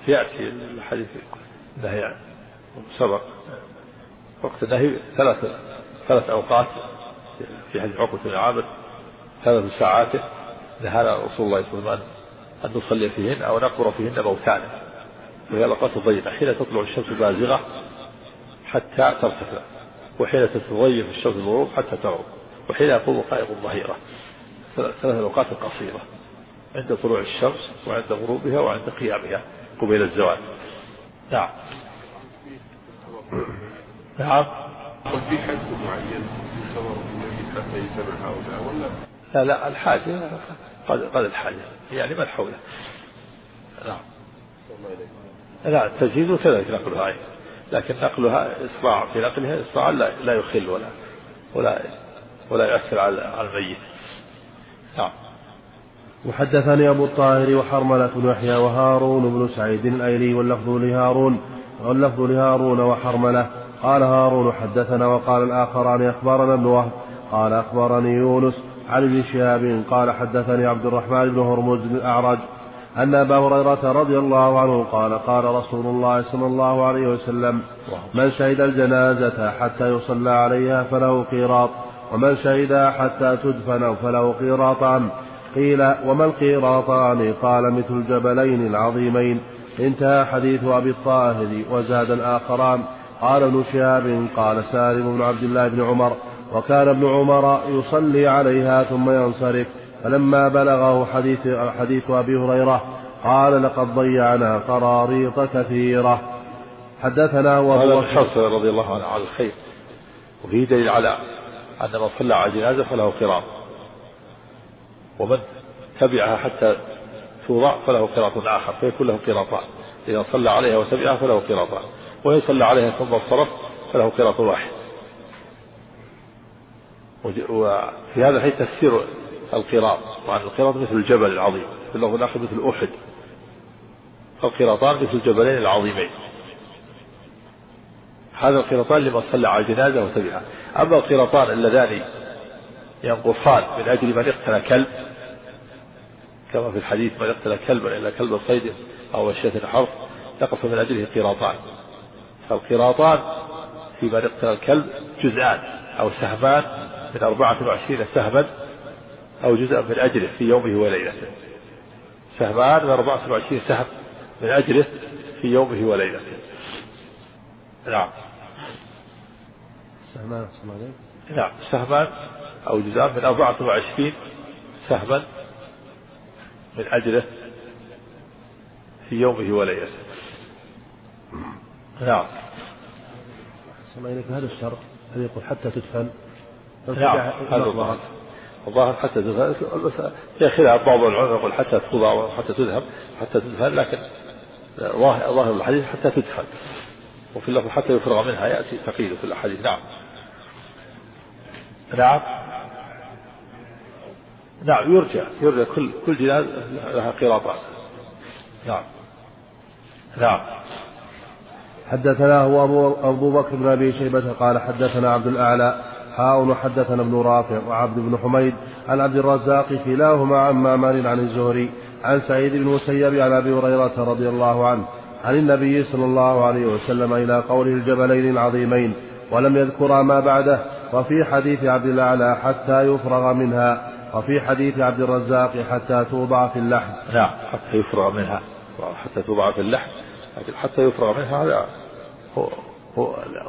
يأتي الحديث نهي يعني سبق وقت النهي ثلاث أوقات في حديث عقبة بن عامر 3 ساعات نهانا رسول الله صلى الله عليه وسلم أن نصلي فيهن أو نقر فيهن موتانا، وهي الأوقات ضيقة حين تطلع الشمس بازغة حتى ترتفع، وحين تتضيق الشمس الغروب حتى تغرب، وحين يقوم قائم الظهيرة. 3 أوقات قصيرة عند طلوع الشمس وعند غروبها وعند قيامها قبيل الزوال. نعم. نعم. في حد معين يخبر النبي حتى يتبع هؤلاء ولا؟ لا الحاجة قد الحاجة يعني ما الحولة. نعم. لا التجهيز كذلك نقلها عين. لكن نقلها إصراع، في نقلها إصراع لا يخل ولا يؤثر على الميت. نعم. وحدثني أبو الطاهر وحرملة بن يحيى وهارون بن سعيد الأيلي واللفظ لهارون وحرملة. قال هارون حدثنا، وقال الآخران أخبرنا ابن وهب قال أخبرني يونس عن ابن شهاب قال حدثني عبد الرحمن بن هرمز بن الأعرج أن أبا هريرة رضي الله عنه قال قال رسول الله صلى الله عليه وسلم: من شهد الجنازة حتى يصلى عليها فله قيراط، ومن شهدها حتى تدفن فله قيراطان. قيل: وما القيراطان؟ قال: مثل الجبلين العظيمين. انتهى حديث أبي الطاهر. وزاد الآخران: قال ابن شهاب قال سالم بن عبد الله بن عمر: وكان ابن عمر يصلي عليها ثم ينصرف، فلما بلغه حديث أبي هريرة قال: لقد ضيعنا قراريط كثيرة. حدثنا وهو الحسن رضي الله عنه على الخير، وفيه دليل على أن من صلى على جنازة فله قراط، ومن تبعها حتى توضع فله قراط آخر، فيكون له قراطان. إذا صلى عليها وتبعها فله قراطان، وإن صلى عليها ثم انصرف فله قراط واحد. وفي هذا الحديث تفسير القراط، وعن القراط مثل الجبل العظيم، في اللفظ الآخر مثل أحد، القراطان مثل الجبلين العظيمين. هذا القراطان لمن صلى على الجنازة وتبعها. أما القراطان اللذان ينقصان من أجل من اقتنى كلب، كما في الحديث: من اقتنى كلبا إلا كلب صيد أو مشية حرف نقص من أجله قراطان. فالقراطان في من اقتنى الكلب جزءان أو سهمان من 24 سهما أو جزء من أجله في يومه وليلته، سهمان من 24 سهم من أجله في يومه وليلته. نعم. سهمان أو جزء من 24 سهما من أجله في يومه وليلته. نعم. هذا الشرط هل يقول حتى تدفن؟ نعم. الظاهر حتى تذهب، في خلاف بعض العلماء يقول حتى تخضع وحتى تذهب حتى تدفن، لكن ظاهر الحديث حتى تدفن، وفي اللفظ حتى يفرغ منها يأتي تقييد في الحديث. نعم. نعم. نعم. يرجع كل جناز لها قراطات. نعم. نعم. حدثنا هو أبو بكر بن أبي شيبة قال حدثنا عبد الأعلى حدثنا ابن رافع وعبد بن حميد عن عبد الرزاق كلاهما عن معمر عن الزهري عن سعيد بن المسيب عن أبي هريرة رضي الله عنه عن النبي صلى الله عليه وسلم إلى قوله الجبلين العظيمين، ولم يذكر ما بعده. وفي حديث عبد الأعلى حتى يفرغ منها، وفي حديث عبد الرزاق حتى توضع في اللحم. نعم. حتى يفرغ منها، حتى توضع في اللحم، لكن حتى يفرغ منها هذا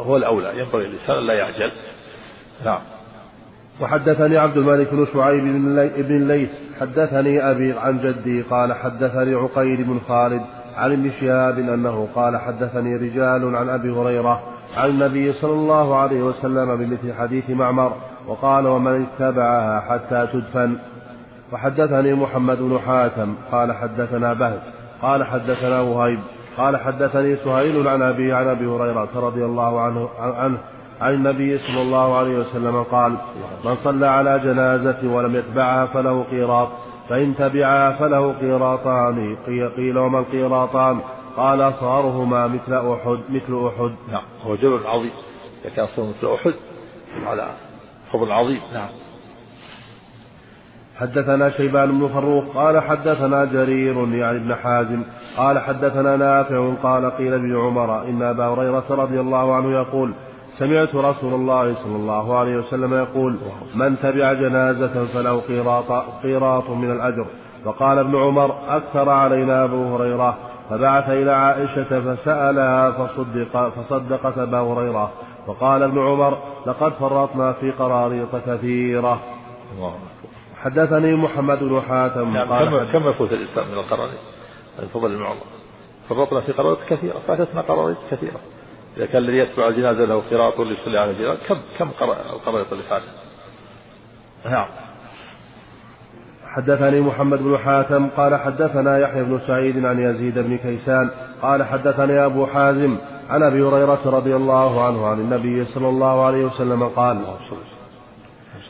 هو الأولى، ينبغي الإنسان لا يعجل. نعم. وحدثني عبد الملك بن شعيب بن الليث حدثني أبي عن جدي قال حدثني عقيل بن خالد عن ابن شهاب أنه قال حدثني رجال عن أبي هريرة عن النبي صلى الله عليه وسلم بمثل حديث معمر، وقال: ومن اتبعها حتى تدفن. وحدثني محمد بن حاتم قال حدثنا بهز قال حدثنا وهيب قال حدثني سهيل عن أبي هريرة رضي الله عنه عن النبي صلى الله عليه وسلم قال: من صلى على جنازة ولم يتبعها فله قيراط، فإن تبعها فله قيراطان. قيل: وما القيراطان؟ قال: أصغرهما مثل أحد. نعم. هو جبل عظيم، لكن أصغر مثل أحد على جبل عظيم. نعم. حدثنا شيبان بن فروخ قال حدثنا جرير يعني ابن حازم قال حدثنا نافع قال قيل ابن عمر إن أبا هريرة رضي الله عنه يقول سمعت رسول الله صلى الله عليه وسلم يقول من تبع جنازة فله قيراط من الأجر. فقال ابن عمر أكثر علينا أبو هريرة فبعث إلى عائشة فسألها فصدقت أبا هريرة. فقال ابن عمر لقد فرطنا في قراريط كثيرة. حدثني محمد بن حاتم كم يفوت الإسلام من القراريط الفضل من الله. فرطنا في قراريط كثيرة فاتتنا قراريط كثيرة. إذا كان الذي يتبع الجنازة له قراط ليصلي على الجنازة كم القراريط اللي فاتت. نعم. حدثني محمد بن حاتم قال حدثنا يحيى بن سعيد عن يزيد بن كيسان قال حدثني أبو حازم عن أبي هريرة رضي الله عنه عن النبي صلى الله عليه وسلم قال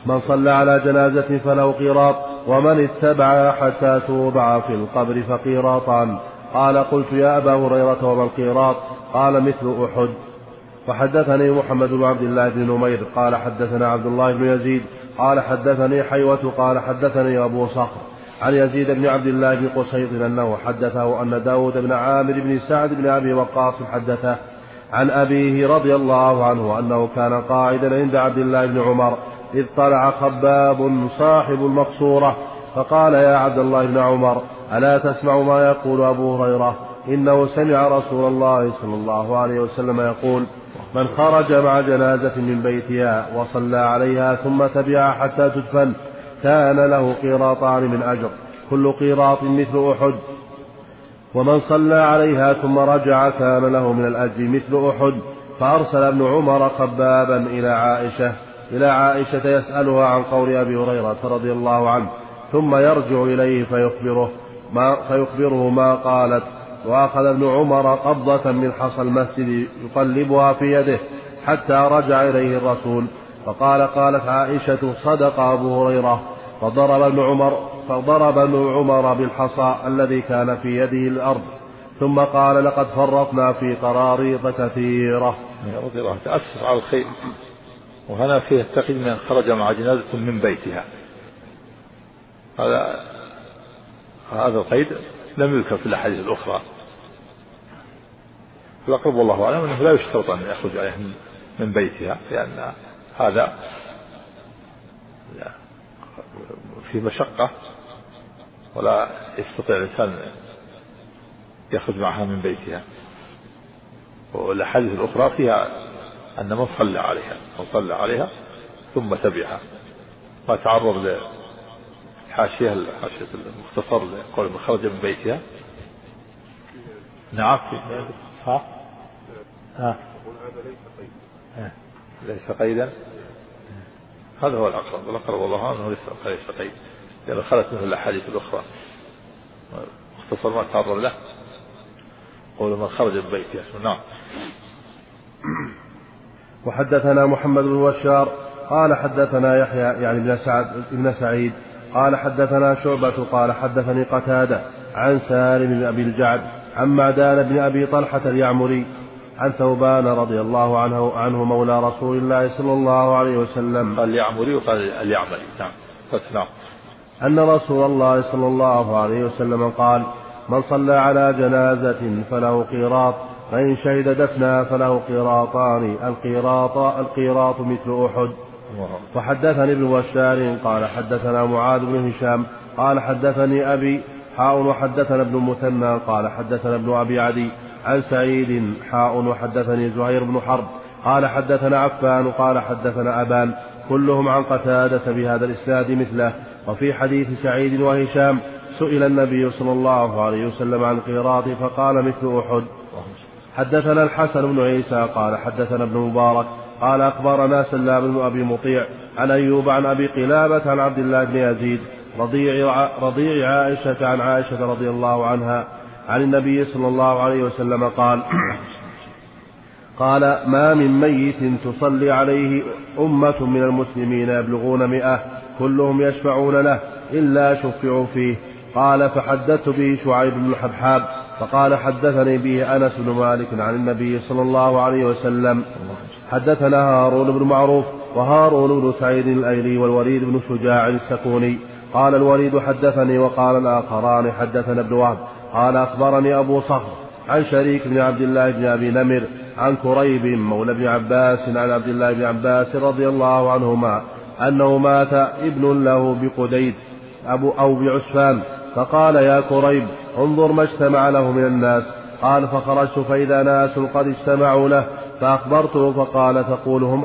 من صلى على جنازة فله قيراط ومن اتبع حتى توضع في القبر فقيراطان. قال قلت يا أبا هريرة وما القيراط؟ قال مثل أحد. وحدثني محمد بن عبد الله بن نمير قال حدثنا عبد الله بن يزيد قال حدثني حيوة قال حدثني أبو صخر عن يزيد بن عبد الله بن قصيط أنه حدثه أن داود بن عامر بن سعد بن أبي وقاص حدثه عن أبيه رضي الله عنه أنه كان قاعدا عند عبد الله بن عمر إذ طلع خباب صاحب المقصورة فقال يا عبد الله بن عمر ألا تسمع ما يقول أبو هريرة إنه سمع رسول الله صلى الله عليه وسلم يقول من خرج مع جنازة من بيتها وصلى عليها ثم تبعها حتى تدفن كان له قيراطان من أجر كل قيراط مثل أحد ومن صلى عليها ثم رجع كان له من الأجر مثل أحد. فأرسل ابن عمر خبابا إلى عائشة يسألها عن قول أبي هريرة رضي الله عنه ثم يرجع إليه فيخبره ما قالت. وأخذ ابن عمر قبضة من حصى المسجد يقلبها في يده حتى رجع إليه الرسول فقال قالت عائشة صدق أبو هريرة. فضرب ابن عمر بالحصى الذي كان في يده الأرض ثم قال لقد فرطنا في قراريط كثيرة. رضي الله تأسف على الخير. وهنا فيه التقي من خرج مع جنازة من بيتها. هذا القيد لم يذكر في الأحاديث الأخرى. الأقرب والله أعلم أنه لا يشترط أن يخرج عليه من بيتها لأن هذا في مشقة ولا يستطيع الإنسان يخرج معها من بيتها. والأحاديث الأخرى فيها أن من صلى عليها ثم تبعها وتعرض حاشية المختصر لقول من خرج من بيتها. نعم صح. ليس قيدا. هذا هو الأقرب والأقرب والله أنه ليس قيد لأنه خلت منه الأحاديث الأخرى. مختصر ما تعرض له قول من خرج من بيتها. نعم. وحدثنا محمد بن بشار قال حدثنا يحيى يعني ابن سعيد قال حدثنا شعبة قال حدثني قتادة عن سالم بن أبي الجعد عن معدان بن أبي طلحة اليعمري عن ثوبان رضي الله عنه مولى رسول الله صلى الله عليه وسلم قال اليعمري وقال اليعمري. نعم. أن رسول الله صلى الله عليه وسلم قال من صلى على جنازة فله قيراط فإن شهد دفنا فله قيراطان القيراط مثل أحد. وحدثني ابن بشار قال حدثنا معاذ بن هشام قال حدثني أبي حاء وحدثنا ابن مثنى قال حدثنا ابن أبي عدي عن سعيد حاء وحدثني زهير بن حرب قال حدثنا عفان قال حدثنا أبان كلهم عن قتادة بهذا الإسناد مثله. وفي حديث سعيد وهشام سئل النبي صلى الله عليه وسلم عن قيراط فقال مثل أحد. حدثنا الحسن بن عيسى قال حدثنا ابن مبارك قال أخبرنا سلام بن أبي مطيع عن أيوب عن أبي قلابة عن عبد الله بن يزيد رضيع عائشة عن عائشة رضي الله عنها عن النبي صلى الله عليه وسلم قال ما من ميت تصلي عليه أمة من المسلمين يبلغون 100 كلهم يشفعون له إلا شفعوا فيه. قال فحدثت به شعيب بن الحبحاب فقال حدثني به أنس بن مالك عن النبي صلى الله عليه وسلم حدثنا هارون بن معروف وهارون بن سعيد الأيلي والوليد بن شجاع السكوني قال الوليد حدثني وقال الآخران حدثنا ابن وهب قال أخبرني أبو صخر عن شريك بن عبد الله بن أبي نمر عن كريب مولى بن عباس عن عبد الله بن عباس رضي الله عنهما أنه مات ابن له بقديد أو بعسفان، فقال يا كريب انظر ما اجتمع له من الناس. قال فخرجت فإذا ناس قد اجتمعوا له فأخبرته، فقال تقولهم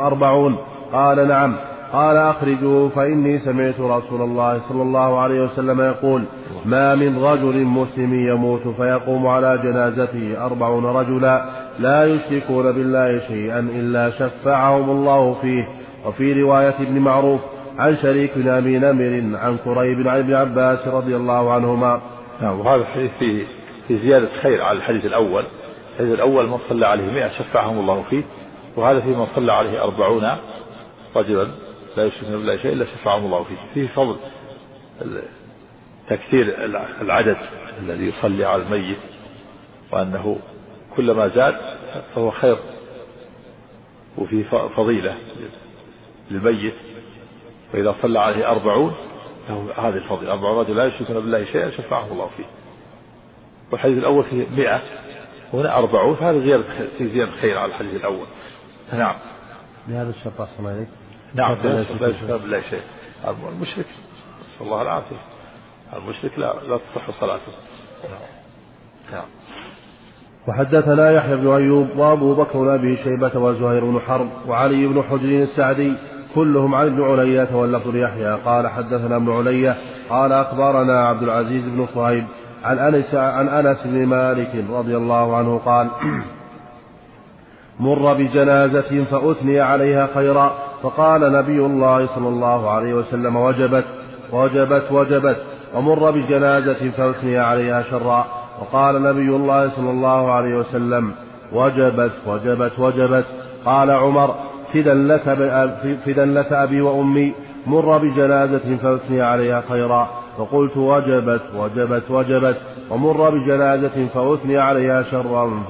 40؟ قال نعم. قال أخرجوا فإني سمعت رسول الله صلى الله عليه وسلم يقول ما من رجل مسلم يموت فيقوم على جنازته 40 رجلا لا يشركون بالله شيئا إلا شفعهم الله فيه. وفي رواية ابن معروف عن شريك بن أبي نمر عن كريب عن ابن عباس رضي الله عنهما. وهذا الحديث في زيادة خير على الحديث الأول. الحديث الأول من صلى عليه 100 شفعهم الله فيه، وهذا في من صلى عليه 40 رجلا لا يشركون بالله شيئا إلا شفعهم الله فيه. فيه فضل تكثير العدد الذي يصلي على الميت، وأنه كلما زاد فهو خير، وفيه فضيلة للميت. وإذا صلى عليه 40 له هذه الفضيلة، 40 رجل لا يشركون بالله شيئا شفعهم الله فيه. والحديث الأول فيه 100 وهنا 40، فهذا زيادة خير على الحديث الأول. نعم. بهذا الشفاعة صلى الله عليه. نعم. لا يشركون بالله شيئا. المشرك صلى الله العافية، المشرك لا تصح صلاته. نعم. وحدثنا يحيى بن أيوب وأبو بكر أبي شيبة وزهير بن حرب وعلي بن حجر السعدي كلهم عن ابن علية واللفظ يحيى قال حدثنا ابن علية قال أخبرنا عبد العزيز بن صهيب عن أنس بن مالك رضي الله عنه قال مر بجنازة فأثني عليها خيرا، فقال نبي الله صلى الله عليه وسلم وجبت وجبت وجبت، ومر بجنازة فأثني عليها شرا، وقال نبي الله صلى الله عليه وسلم وجبت وجبت وجبت. قال عمر فداً لك أبي وأمي، مر بجنازة فأثني عليها خيرا، فقلت وجبت وجبت وجبت، ومر بجنازة فأثني عليها شرا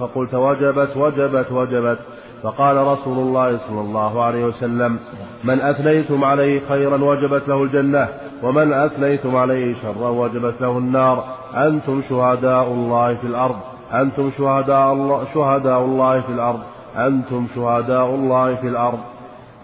فقلت وجبت وجبت وجبت. فقال رسول الله صلى الله عليه وسلم من أثنيتم عليه خيرا وجبت له الجنة، ومن أثنيتم عليه شرا وجبت له النار، أنتم شهداء الله في الأرض، أنتم شهداء الله في الأرض، أنتم شهداء الله في الأرض.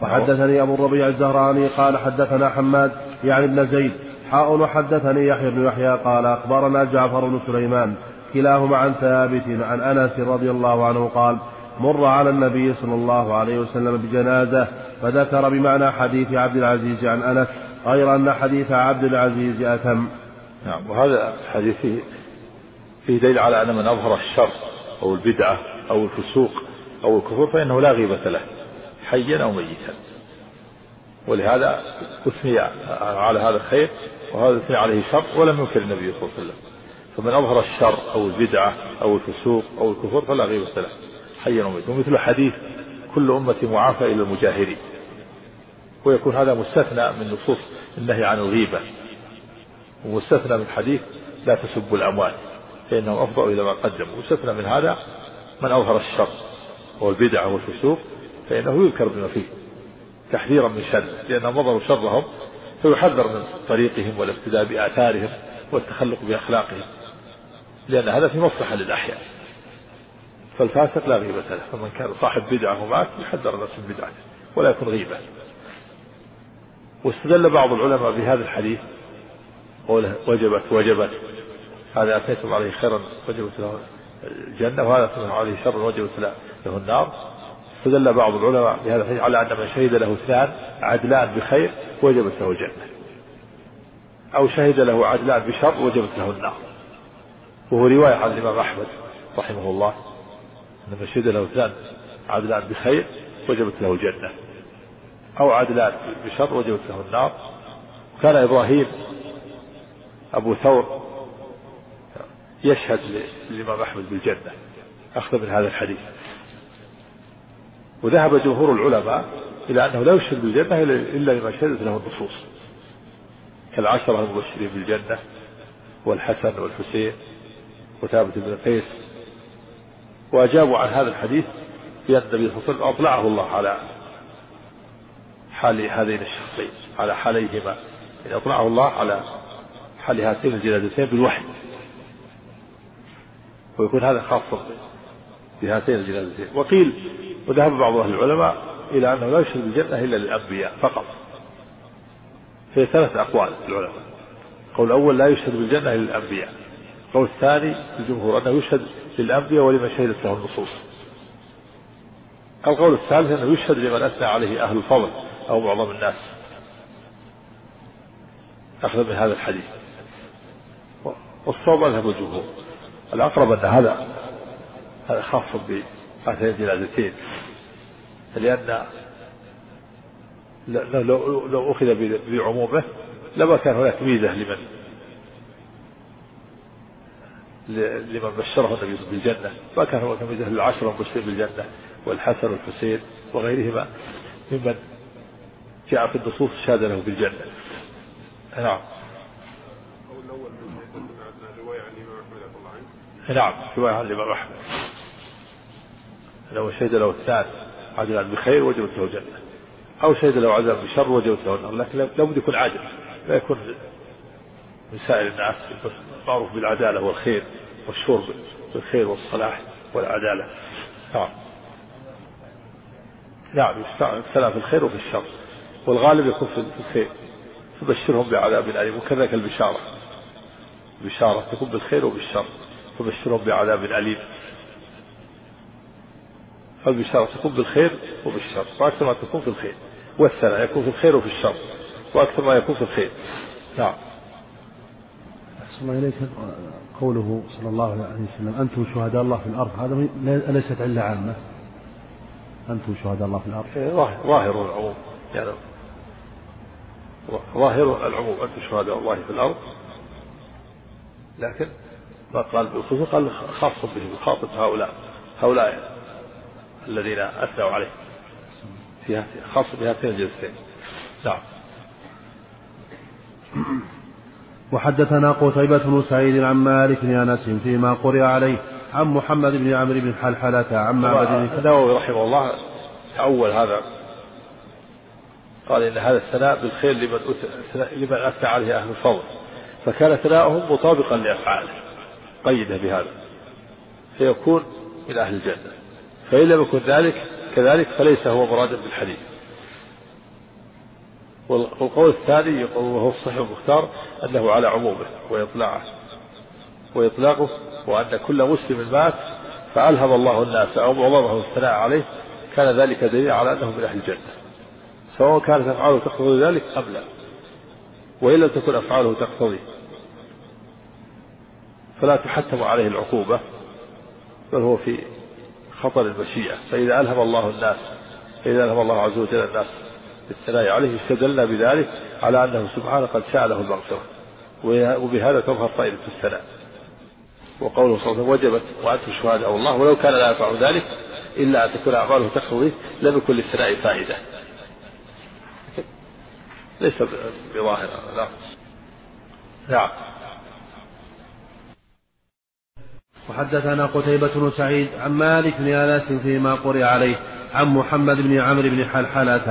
وحدثني أبو الربيع الزهراني قال حدثنا حماد يعني ابن زيد وحدثني يحيى بن يحيى قال أخبرنا جعفر بن سليمان كلاهما عن ثابت عن أنس رضي الله عنه قال مر على النبي صلى الله عليه وسلم بجنازة، فذكر بمعنى حديث عبد العزيز عن أنس غير أن حديث عبد العزيز أتم. نعم. وهذا الحديث فيه دليل على أن من أظهر الشر أو البدعة أو الفسوق أو الكفر فإنه لا غيبة له حيا أو ميتا، ولهذا أثني على هذا الخير وهذا أثني عليه شر ولم ينكر النبي صلى الله عليه وسلم. فمن أظهر الشر أو البدعة أو الفسوق أو الكفر فلا غيبة له حيا أو ميتا، ومثل حديث كل أمتي معافى إلى المجاهرين، ويكون هذا مستثنى من نصوص النهي عن الغيبة، ومستثنى من حديث لا تسبوا الأموات فإنهم أفضوا إلى ما قدموا، ومستثنى من هذا من أظهر الشر والبدع والفسوق فإنه يذكر بما فيه تحذيرا من شر، لأنهم نظروا شرهم فيحذر من طريقهم والاقتداء بآثارهم والتخلق بأخلاقهم، لأن هذا في مصلحة للأحياء. فالفاسق لا غيبة له، فمن كان صاحب بدعة ومات يحذر الناس من بدعته ولا يكون غيبة. واستدل بعض العلماء بهذا الحديث قوله وجبت وجبت، هذا أثنيتم عليه خيرا وجبت له الجنة، وهذا أثنيتم عليه شرا وجبت له النار. استدل بعض العلماء بهذا الحديث على أن من شهد له اثنان عدلان بخير وجبت له الجنة، أو شهد له عدلان بشر وجبت له النار، وهو رواية عن الإمام أحمد رحمه الله أن من شهد له اثنان عدلان بخير وجبت له الجنة أو عدلان بشر وجبت له النار. وكان إبراهيم أبو ثور يشهد للإمام أحمد بالجنة أخذ من هذا الحديث. وذهب جمهور العلماء إلى أنه لا يشهد بالجنة إلا لما شهدت له النصوص، كالعشرة المبشرين بالجنة والحسن والحسين وثابت بن قيس. وأجابوا عن هذا الحديث بأن النبي صلى الله عليه وسلم أطلعه الله على حال هذين الشخصين، على حاليهما، إن أطلعه الله على حال هاتين الجنازتين بالوحي، ويكون هذا خاصا بهاتين الجنازتين. وقيل وذهب بعض أهل العلماء إلى أنه لا يشهد الجنة إلا للأنبياء فقط. في ثلاث أقوال العلماء: قول أول لا يشهد بالجنة إلا للأنبياء، قول الثاني الجمهور أنه يشهد للأنبياء ولمن شهدت له النصوص، القول الثالث أنه يشهد لمن أثنى عليه أهل الفضل أو معظم الناس أخذ من هذا الحديث. والصواب أذهب الجمهور، الأقرب أن هذا خاص بهاتين الجنازتين، لأن لو أخذ بعمومه لما كان هناك ميزة لمن بشره النبي بالجنة، ما كان هناك ميزة للعشرة المبشرين بالجنة والحسن والحسين وغيرهما ممن جاء في النصوص شهد له بالجنة. نعم. نعم، رواية عن الإمام أحمد لو شهد له الثالث عدلا بخير وجبت له جنة، أو شهد له عدلا بشر وجبت له النار، لكن لابد يكون عادل، لا يكون من سائر الناس، معروف بالعدالة والخير والشرب بالخير والصلاح والعدالة. نعم. نعم، يستعمل في الخير وفي الشر، والغالب يكون في الخير، فبشرهم بعذاب أليم، وكذلك البشارة، البشارة تكون بالخير وبالشر، فبشرهم بعذاب أليم، فالبشارة تكون بالخير وبالشر، وأكثر ما تكون في الخير، والسنة يكون في الخير وفي الشر، وأكثر ما يكون في الخير. نعم. أحسن الله إليك. قوله صلى الله عليه وسلم: أنتم شهداء الله في الأرض، هذا ليست علة عامة، أنتم شهداء الله في الأرض، ظاهر العموم، يعني ظاهر العموم أنتم شهداء الله في الأرض، لكن ما قال بالخصوص قال خاص بهم، خاطب هؤلاء الذين أثنوا عليه خاص بهاتين الجلستين. نعم. وحدثنا قتيبة بن سعيد عن مالك بن أنس فيما قرئ عليه عن محمد بن عمرو بن حلحلة عن معبد النووي رحمه الله. أول هذا قال إن هذا الثناء بالخير لمن أثنى عليه أهل الفضل، فكان ثناؤهم مطابقا لأفعاله، قيده بهذا فيكون من أهل الجنة، فإن لم يكن كذلك فليس هو مرادا بالحديث. والقول الثاني يقول وهو الصحيح المختار أنه على عمومه وإطلاقه، وأن كل مسلم مات فألهم الله الناس أو معظمهم الثناء عليه كان ذلك دليلا على أنه من أهل الجنة، سواء كانت أفعاله تقتضي ذلك أم لا، وإن لم تكن أفعاله تقتضي فلا تحتم عليه العقوبة، بل هو في خطر المشيئة. فإذا ألهم الله عز وجل الناس بالثناء عليه استدلنا بذلك على أنه سبحانه قد شاء له المغفرة، وبهذا تظهر فائدة الثناء. وقوله صلى الله عليه وسلم: وجبت وأنتم شهداء الله، ولو كان لا يفعل ذلك إلا أن تكون أعماله تقتضي لم يكن للثناء فائدة، ليس بظاهر. نعم. نعم. وحدثنا قتيبة بن سعيد عن مالك بن أنس فيما قرئ عليه عن محمد بن عمرو بن حلحلة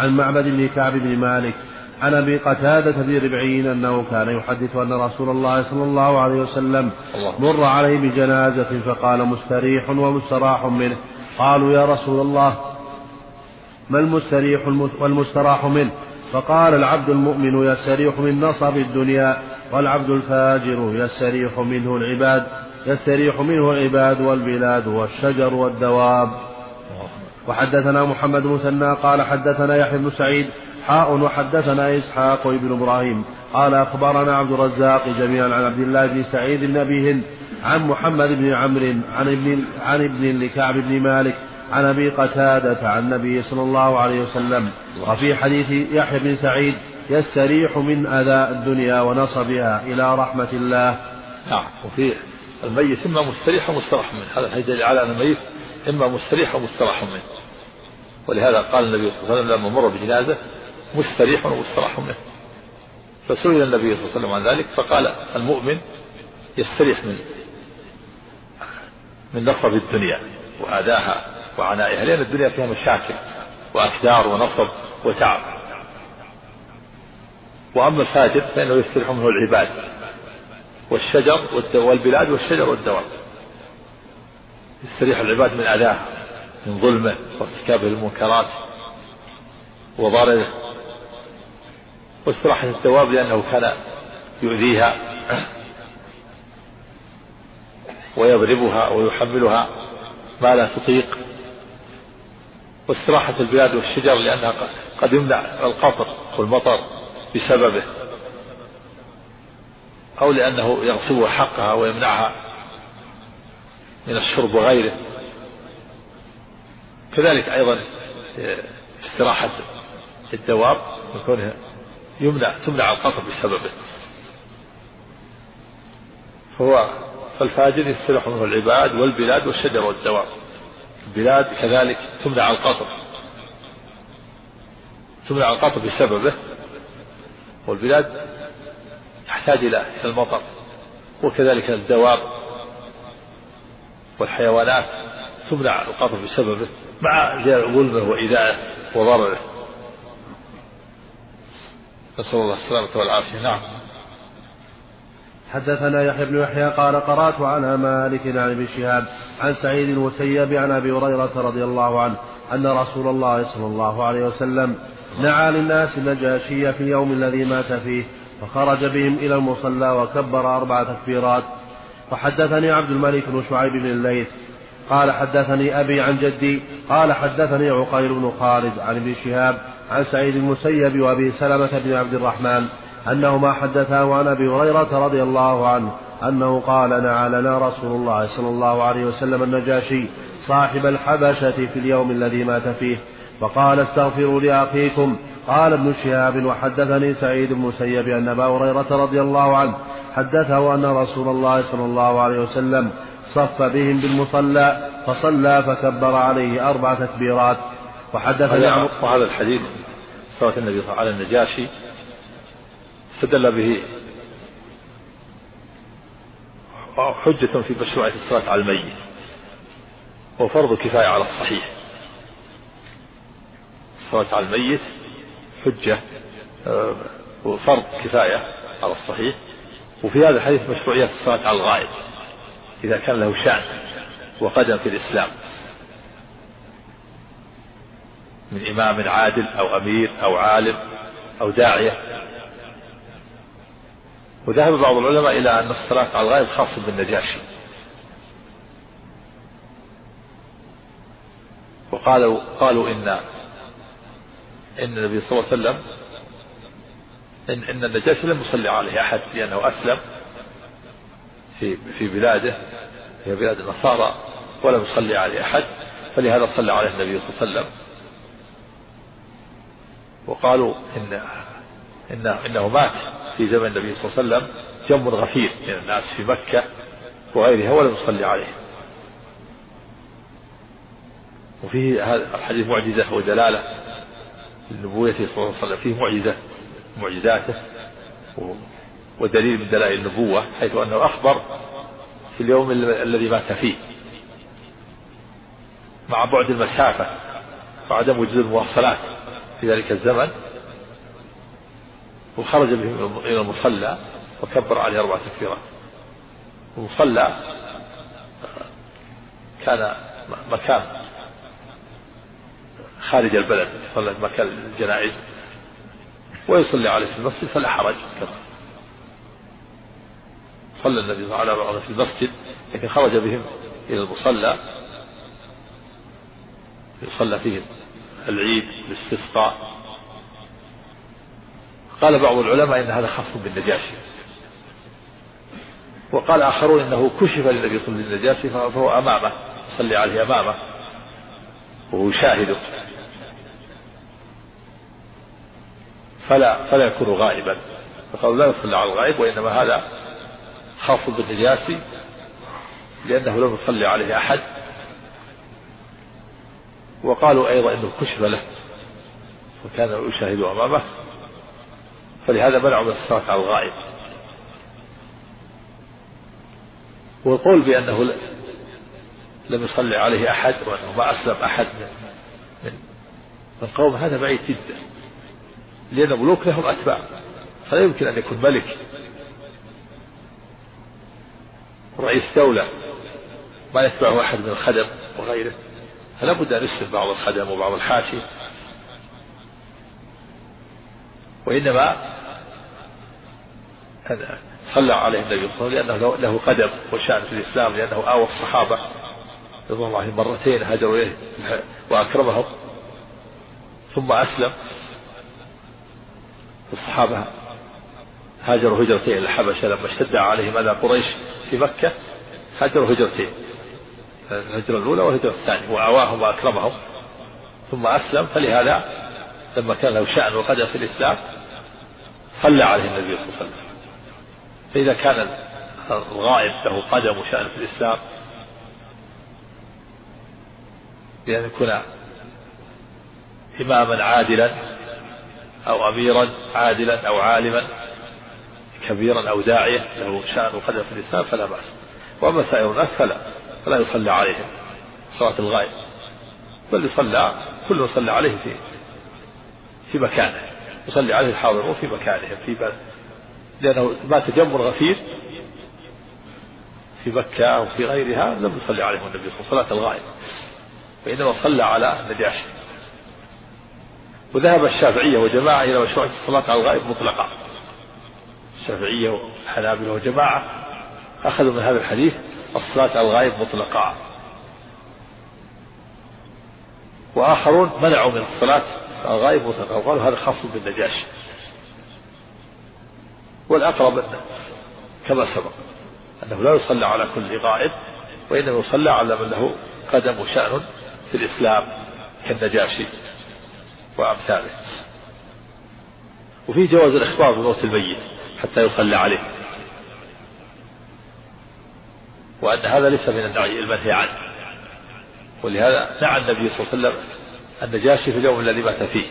عن معبد بن كعب بن مالك عن أبي قتادة بن ربعين أنه كان يحدث أن رسول الله صلى الله عليه وسلم مر عليه بجنازة فقال: مستريح ومستراح منه. قالوا: يا رسول الله، ما المستريح والمستراح منه؟ فقال: العبد المؤمن يستريح من نصب الدنيا، والعبد الفاجر يستريح منه العباد والبلاد والشجر والدواب. وحدثنا محمد بن مثنى قال حدثنا يحيى بن سعيد وحدثنا إسحاق بن إبراهيم قال أخبرنا عبد الرزاق جميعا عن عبد الله بن سعيد النبي هند عن محمد بن عمرو عن ابن لكعب بن مالك عن أبي قتادة عن النبي صلى الله عليه وسلم. وفي حديث يحيى بن سعيد: يستريح من أذى الدنيا ونصبها إلى رحمة الله. نعم. وفي الميت إما مستريح ومستراح منه، هذا الحديث على أن الميت إما مستريح ومستراح منه، ولهذا قال النبي صلى الله عليه وسلم لما مر بجنازة: مستريح ومستراح منه. فسئل النبي صلى الله عليه وسلم عن ذلك فقال: المؤمن يستريح من نصب الدنيا وأذاها وعنائها، لأن الدنيا فيها مشاكل وأكدار ونصب وتعب. وأما الفاجر فإنه يستريح منه العباد والبلاد والشجر والدواب، يستريح العباد من أذاه، من ظلمه وارتكابه للمنكرات وضرره، واستراحة الدواب لأنه كان يؤذيها ويضربها ويحملها ما لا تطيق، واستراحة البلاد والشجر لأنها قد يمنع القطر والمطر بسببه، أو لأنه يغصبها حقها ويمنعها من الشرب وغيره. كذلك أيضا استراحة الدواب وكونها تمنع القطر بسببه، فالفاجر يستريح منه العباد والبلاد والشجر والدواب. البلاد كذلك تمنع القطر، تمنع القطر بسببه، والبلاد تحتاج إلى المطر، وكذلك الدواب والحيوانات تمنع القطر بسببه مع ظلمه وإذائه وضرره، نسأل الله السلامة والعافية. نعم. حدثنا يحيى بن يحيى قال قرأت على مالك عن ابن شهاب عن سعيد المسيب عن أبي هريرة رضي الله عنه أن رسول الله صلى الله عليه وسلم نعى للناس النجاشي في يوم الذي مات فيه، فخرج بهم إلى المصلى وكبر 4 تكبيرات. وحدثني عبد الملك بن شعيب بن الليث قال حدثني أبي عن جدي قال حدثني عقيل بن خالد عن ابن شهاب عن سعيد المسيب وأبي سلمة بن عبد الرحمن أنهما حدثاه عن أبي هريرة رضي الله عنه أنه قال نعى لنا رسول الله صلى الله عليه وسلم النجاشي صاحب الحبشة في اليوم الذي مات فيه، فقال استغفروا لأخيكم. قال ابن شهاب وحدثني سعيد المسيب أن أبا هريرة رضي الله عنه حدثه أن رسول الله صلى الله عليه وسلم صف بهم بالمصلى فصلى فكبر عليه 4 تكبيرات. وحدثني وهذا الحديث صلاة النبي صلى الله عليه وسلم على النجاشي استدل به حجة في مشروعية الصلاة على الميت، وفرض كفاية على الصحيح. الصلاة على الميت حجة وفرض كفاية على الصحيح، وفي هذا الحديث مشروعية الصلاة على الغائب إذا كان له شأن وقدم في الإسلام من إمام عادل أو أمير أو عالم أو داعية. وذهب بعض العلماء إلى أن الصلاة على الغائب خاصة بالنجاشي، وقالوا إن النبي صلى الله عليه وسلم إن النجاشي لم يصلي عليه أحد لأنه أسلم في بلاده، في بلاد النصارى، ولم يصلي عليه أحد، فلهذا صلى عليه النبي صلى الله عليه وسلم. وقالوا إنه مات في زمن النبي صلى الله عليه وسلم جم غفير من الناس في مكة وغيرها ولم يصلي عليه. وفيه هذا الحديث معجزة ودلالة لنبوته صلى الله عليه وسلم، فيه معجزاته ودليل من دلائل النبوة، حيث أنه أخبر في اليوم الذي مات فيه مع بعد المسافة وعدم وجود المواصلات في ذلك الزمن، وخرج بهم إلى المصلى وكبر عليه 4 تكبيرات. المصلى كان مكان خارج البلد، صلى مكان الجنائز، ويصلي عليه في المسجد فلا حرج. صلى النبي صلى الله عليه وسلم في المسجد، لكن خرج بهم إلى المصلى يصلى فيه العيد والاستسقاء. قال بعض العلماء إن هذا خاص بالنجاشي، وقال آخرون إنه كشف للنبي صلى الله عليه وسلم فهو أمامه، يصلي عليه أمامه وهو شاهده، فلا يكون غائبا، فقالوا لا يصلي على الغائب، وإنما هذا خاص بالنجاشي لأنه لم يصلي عليه أحد. وقالوا أيضا إنه كشف له وكان يشاهد أمامه، فلهذا منعوا من الصلاة على الغائب. والقول بأنه لم يصلي عليه أحد وأنه ما أسلم أحد من قوم، هذا بعيد جدا، لأن ملوك لهم أتباع، فلا يمكن أن يكون ملك رئيس دولة ما يتبعه أحد من الخدم وغيره، فلا بد أن يسلم بعض الخدم وبعض الحاشية، وإنما صلى عليه النبي صلى الله عليه وسلم لأنه له قدم وشأن في الإسلام، لأنه آوى الصحابة رضوان الله عليهم مرتين هاجروا إليه وأكرمهم، ثم أسلم. الصحابة هاجروا هجرتين إلى الحبشة لما اشتد عليهم أذى قريش في مكة، هاجروا هجرتين، الهجرة الأولى والهجرة الثانية، وآواهم وأكرمهم ثم أسلم. فلهذا لما كان له شأن وقدر في الإسلام صلى عليه النبي صلى الله عليه وسلم. فإذا كان الغائب له قدم وشأن في الإسلام، لأن يكون إماما عادلا أو أميرا عادلا أو عالما كبيرا أو داعية له شأن وقدر في الإسلام فلا بأس. وأما سائر الناس فلا يصلى عليهم صلاة الغائب، بل يصلى كل صلى عليه في مكانه، يصلي عليه الحاضرون في مكانهم لأنه ما تجمر غفير في مكة وفي غيرها لم يصلي عليه النبي صلى الله عليه وسلم صلاة الغائب، وإنما صلى على النجاشي. وذهب الشافعية وجماعة إلى مشروعية الصلاة على الغائب مطلقة، الشافعية والحنابلة وجماعة أخذوا من هذا الحديث الصلاة على الغائب مطلقة. وآخرون منعوا من الصلاة على الغائب مطلقة وقالوا هذا خاص بالنجاشي، والأقرب أنه كما سبق أنه لا يصلى على كل غائب، وإنما يصلى على من له قدم وشأن في الإسلام كالنجاشي وأمثاله. وفي جواز الإخبار بموت الميت حتى يصلى عليه، وأن هذا ليس من النعي المنهي عنه. ولهذا نعى النبي صلى الله عليه وسلم النجاشي في اليوم الذي مات فيه،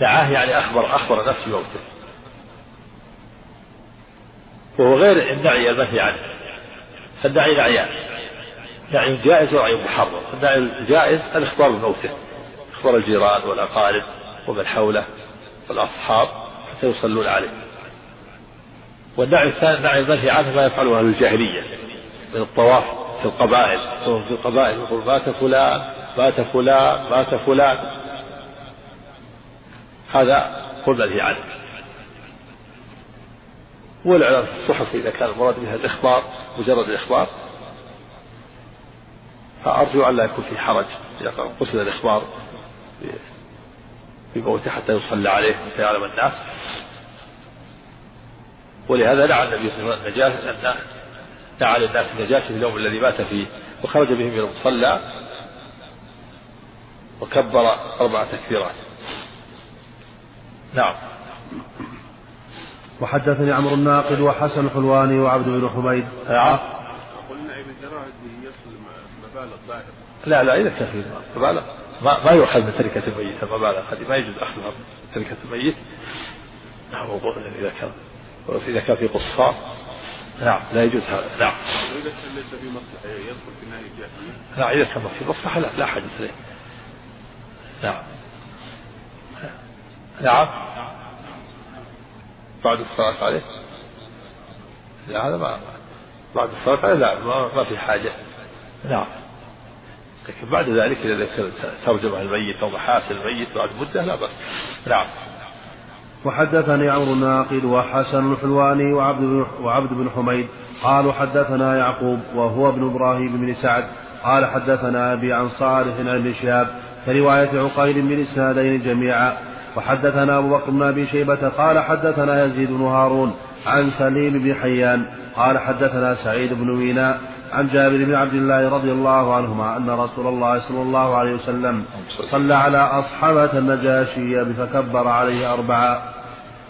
نعاه يعني أخبر نفسه بموته، وهو غير النعي المنهي عنه. فالنعي نعيان، نعي جائز ونعي محرم. النعي الجائز الإخبار بموته، إخبار الجيران والأقارب ومن حوله والأصحاب حتى يصلون عليه. والنعي الثاني النعي المنهي عنه ما يفعله أهل الجاهلية من الطواف في القبائل، وهم في القبائل يقول مات فلان مات فلان مات فلان، هذا هو المنهي عنه. والإعلان في الصحف إذا كان المراد بها الإخبار مجرد الإخبار، فأرجو أن لا يكون في حرج إذا قصد الإخبار بموته حتى يصلى عليه حتى يعلم الناس. ولهذا دعا النبي صلى الله عليه وسلم دعا للناس النجاشي في اليوم الذي مات فيه، وخرج بهم إلى المصلى وكبر 4 تكبيرات. نعم. وحدثني عمرو الناقد وحسن الحلواني وعبد بن حميد. قلنا ابن جريج يصل مبالغ ظاهر، لا إذا كثير مبالغ ما يؤخذ من تركة الميت، المبالغ هذه ما يجوز أخذها من تركة الميت. نعم، إذا كان في قصة نعم لا يجوز هذا. نعم، إذا كان ليس في مصلحة يدخل في نهي الجاهلية. نعم، إذا كان في مصلحة لا حدث له. نعم بعد الصلاة عليه، لا هذا ما بعد الصلاة عليه لا ما في حاجة. نعم، لكن بعد ذلك إذا ترجم الميت أو محاسن الميت بعد مدة لا بأس. نعم. وحدثني عمرو الناقد وحسن الحلواني وعبد بن حميد قالوا حدثنا يعقوب وهو ابن إبراهيم بن سعد قال حدثنا أبي عن صالح عن ابن شهاب كرواية عقيل من إسنادين جميعا. وحدثنا أبو بكر بن أبي شيبة قال حدثنا يزيد بن هارون عن سليم بن حيان قال حدثنا سعيد بن ويناء عن جابر بن عبد الله رضي الله عنهما أن رسول الله صلى الله عليه وسلم صلى على أصحمة النجاشية فكبر عليه 4.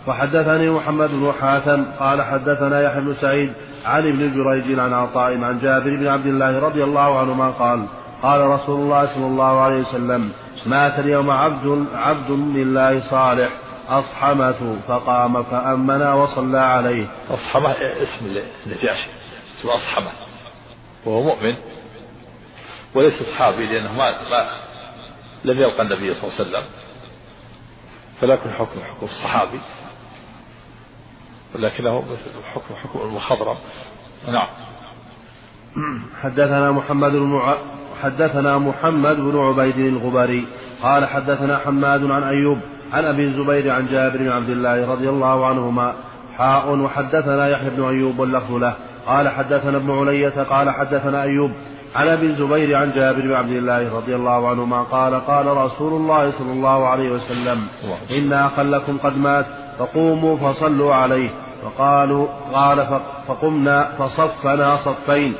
وحدثني محمد بن حاتم قال حدثنا يحيى بن سعيد عن ابن جريج عن عطاء عن جابر بن عبد الله رضي الله عنهما قال قال رسول الله صلى الله عليه وسلم مات اليوم عبد لله صالح أصحمة فقام فأمنا وصلى عليه. أصحمة اسم النجاشي، اسم أصحمة، وهو مؤمن وليس صحابي لأنه ما لم يلقى النبي صلى الله عليه وسلم، فلكن حكم الصحابي، ولكنه حكم المخضرم. نعم. حدثنا محمد بن عبيد الغبري قال حدثنا حماد عن أيوب عن أبي الزبير عن جابر بن عبد الله رضي الله عنهما حاء وحدثنا يحيى بن أيوب واللفظ له قال حدثنا ابن علية قال حدثنا أيوب عن أبي الزبير عن جابر بن عبد الله رضي الله عنهما قال قال رسول الله صلى الله عليه وسلم إن أخلكم قد مات فقوموا فصلوا عليه قال فقمنا فصفنا صفين.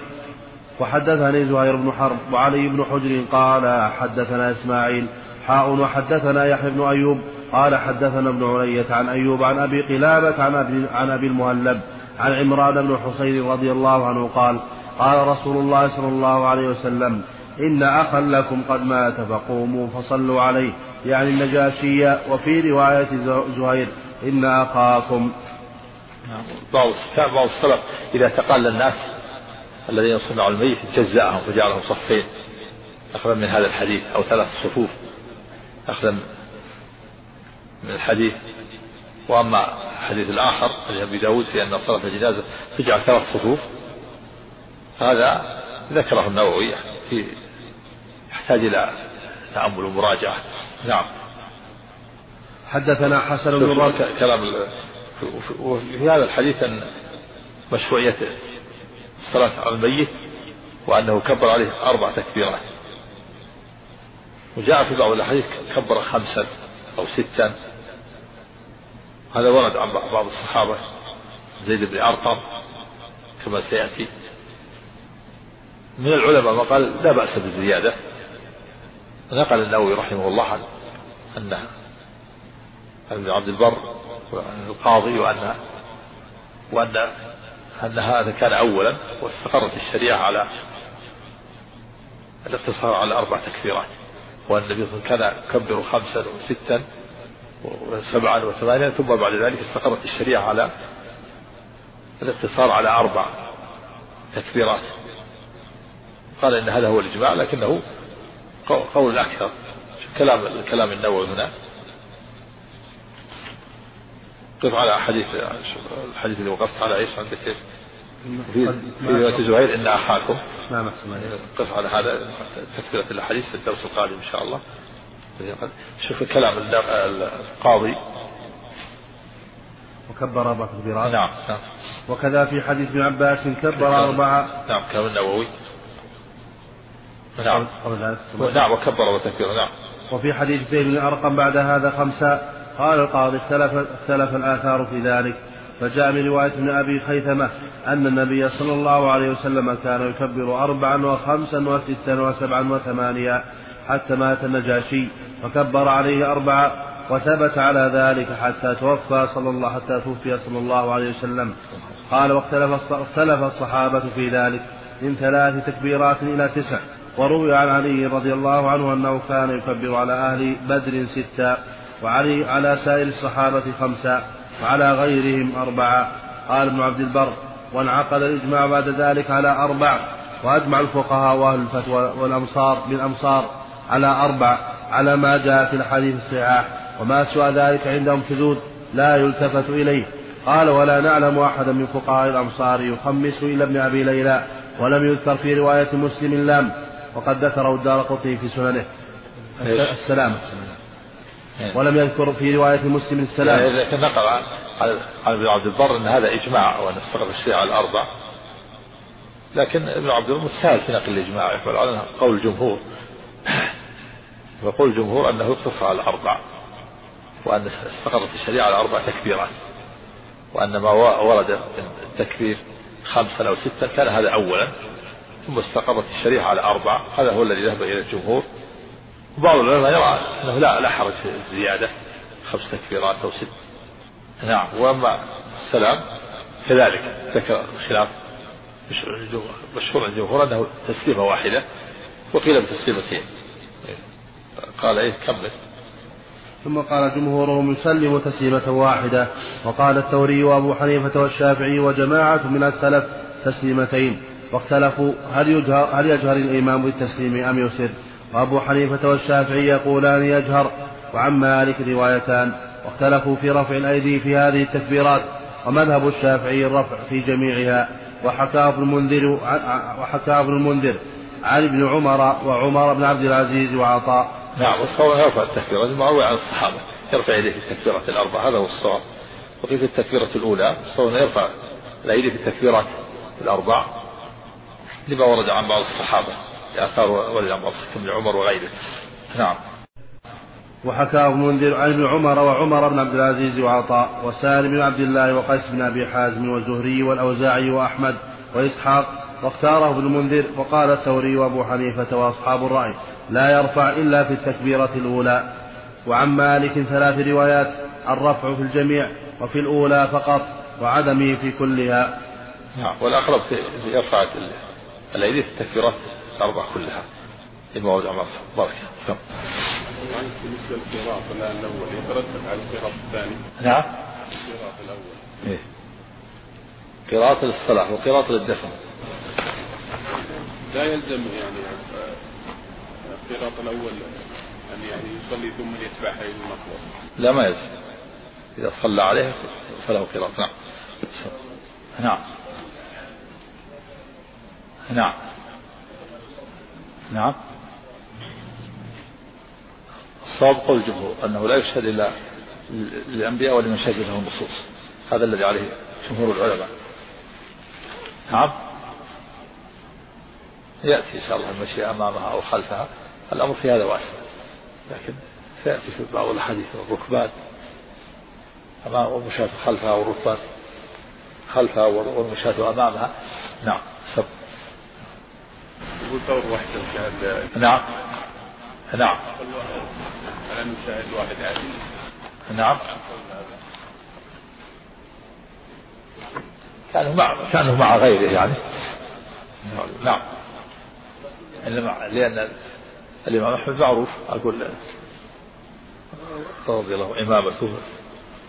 وحدثني زهير بن حرب وعلي بن حجر قال حدثنا إسماعيل حاء وحدثنا يحيى بن أيوب قال حدثنا ابن علية عن أيوب عن أبي قلابة عن أبي المهلب عن عمران بن حسين رضي الله عنه قال قال رسول الله صلى الله عليه وسلم إن أخا لكم قد مات فقوموا فصلوا عليه يعني النجاشية. وفي رواية زهير إن أخاكم. بعض السلف إذا تقال الناس الذين صنعوا الميت جزأهم فجعلهم صفين أخذا من هذا الحديث أو ثلاث صفوف أخذا من الحديث. وأما الحديث الآخر لأبي داود في أن صلاة الجنازة فجعل ثلاث صفوف هذا ذكره النووي في يحتاج إلى تأمل ومراجعة. نعم. حدثنا حسن بن راشد كلام وفي هذا الحديث أن مشروعية الصلاة على الميت وأنه كبر عليه 4 تكبيرات وجاء في بعض الأحاديث كبر 5 أو 6. هذا ورد عن بعض الصحابة زيد بن أرقم كما سيأتي. من العلماء ما قال لا بأس بالزيادة. نقل النووي رحمه الله أن ابن عبد البر القاضي وأن هذا كان أولا واستقرت الشريعة على الاقتصار على 4 تكفيرات وأن النبي كان يكبر 5 و6 و7 و8 ثم بعد ذلك استقرت الشريعة على الاقتصار على 4 تكفيرات. قال إن هذا هو الإجماع لكنه قول أكثر كلام النووي هنا. قف على الحديث اللي وقفت على عيسى عند كيف في رواية زهير إن أخاكم. قف على هذا تفسير الحديث في الدرس القادم إن شاء الله. شوف كلام القاضي وكبر 4 تكبيرات. نعم. وكذا في حديث ابن عباس كبر 4. نعم كلام النووي. نعم. نعم وكبر 4 تكبيرات. نعم. وفي حديث زيد بن أرقم بعد هذا 5. قال القاضي اختلف الآثار في ذلك. فجاء من رواية ابن أبي خيثمة أن النبي صلى الله عليه وسلم كان يكبر 4 و5 و6 و7 و8 حتى مات النجاشي وكبر عليه 4 وثبت على ذلك حتى توفي صلى الله عليه وسلم. قال واختلف الصحابة في ذلك من 3 تكبيرات إلى 9. وروي عن علي رضي الله عنه أنه كان يكبر على أهل بدر 6 وعلي على سائر الصحابة 5 وعلى غيرهم 4. قال ابن عبد البر وانعقد الإجماع بعد ذلك على 4 وأجمع الفقهاء وأهل الفتوى والأمصار بالأمصار على 4 على ما جاء في الحديث الصحيح وما سوى ذلك عندهم شذوذ لا يلتفت إليه. قال ولا نعلم أحدا من فقهاء الأمصار يخمس إلى ابن أبي ليلى ولم يذكر في رواية مسلم لام وقد ذكره الدارقطني في سننه السلام ولم يذكر في رواية مسلم السلام. لكن نقل عن ابن عبد البر أن هذا إجماع وأن استقر الشيعة على 4 لكن ابن عبد البر سهل في نقل الإجماع فعلنا قول الجمهور. فقول الجمهور أنه يقتصر على 4 وأن استقرت الشريعة على 4 تكبيرات وأن ما ورد التكبير 5 أو 6 كان هذا أولا ثم استقرت الشريعة على 4. هذا هو الذي ذهب إلى الجمهور. بعض العلماء يرى أنه لا حرج في الزيادة 5 تكبيرات أو 6. نعم. وأما السلام كذلك ذكر خلاف مشهور عن الجمهور أنه تسليمة واحدة وقيل بتسليمتين. قال إيه كمل. ثم قال جمهورهم يسلم تسليمة واحدة وقال الثوري وأبو حنيفة والشافعي وجماعة من السلف تسليمتين. واختلفوا هل يجهر الإمام بالتسليم أم يسر. وأبو حنيفة والشافعي يقولان يجهر وعن مالك روايتان. واختلفوا في رفع الأيدي في هذه التكبيرات ومذهب الشافعي الرفع في جميعها وحكى ابن المنذر عن ابن عمر وعمر بن عبد العزيز وعطاء. نعم والصواب يرفع التكبيرة المعروي عن الصحابة يرفع يديه في التكبيرة الأربعة، هذا هو الصواب. وقيل في التكبيرة الأولى الصواب يرفع الأيدي في التكبيرات الأربع لما ورد عن بعض الصحابة الآثار والأمر من عمر وغيره. نعم. وحكى ابن منذر عن ابن عمر وعمر بن عبد العزيز وعطاء وسالم بن عبد الله وقيس بن أبي حازم والزهري والأوزاعي وأحمد وإسحاق، واختاره ابن منذر وقال الثوري وأبو حنيفة وأصحاب الرأي لا يرفع إلا في التكبيرة الأولى. وعن مالك ثلاث روايات الرفع في الجميع وفي الأولى فقط وعدمه في كلها. نعم والأقرب يرفع الأيدي في التكبيرات الأربع كلها. الموضوع عمر بارك الله. بالنسبة للقراءة الأول يترتب على القراءة الثاني. نعم. القراءة الأول. إيه. قراءة للصلاة وقراءة للدفن. لا يلزم يعني القراءة الأول أن يعني يصلي ثم يتبعها إلى المخلص. لا ما يلزم. إذا صلى عليها فله قراءة. نعم. نعم. نعم. نعم. الصواب قول الجمهور أنه لا يشهد إلا للأنبياء ولمن شهد له النصوص، هذا الذي عليه جمهور العلماء. نعم يأتي إن شاء الله المشي أمامها أو خلفها، الأمر في هذا واسع، لكن سيأتي في بعض الحديث والركبات أمام والمشاة خلفها والركبات خلفها والمشاة أمامها. نعم سب. والطور واحدة مشاهد. نعم نعم. أنا مشاهد واحد عادي. نعم. كانوا مع غيره يعني. نعم. لأن الإمام أحمد معروف، أقول رضي الله إمامته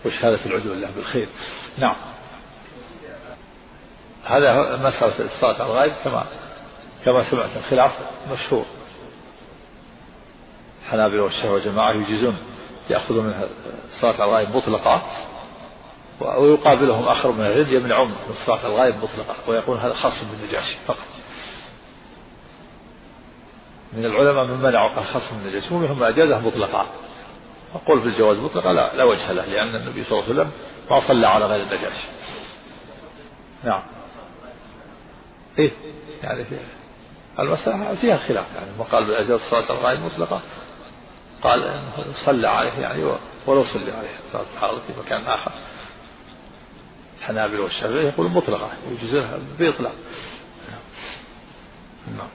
وشهادة العدو لله بالخير. نعم. هذا مسألة الصلاة على الغائب كما سمعت الخلاف مشهور. الحنابلة والشافعية والجماعة يجيزون يأخذوا منها صلاة على الغائب مطلقة، ويقابلهم آخر من الغد يمنعون من صلاة على الغائب مطلقة ويقول هذا خاص بالنجاشي فقط. من العلماء من منعوا قال خاص بالنجاشي ومنهم ما أجازه مطلقة. أقول في الجواز مطلقة لا وجه له، لأن النبي صلى الله عليه وسلم ما صلى على غير النجاشي. نعم. إيه يعني المسألة فيها خلاف يعني، وقال بالأجازة صلاة على الغائب مطلقة قال انه صلى عليه يعني ولو صلى عليه صلاة الحاضر في مكان آخر. الحنابلة والشافعية يقول مطلقة يجزئها بإطلاق. نعم.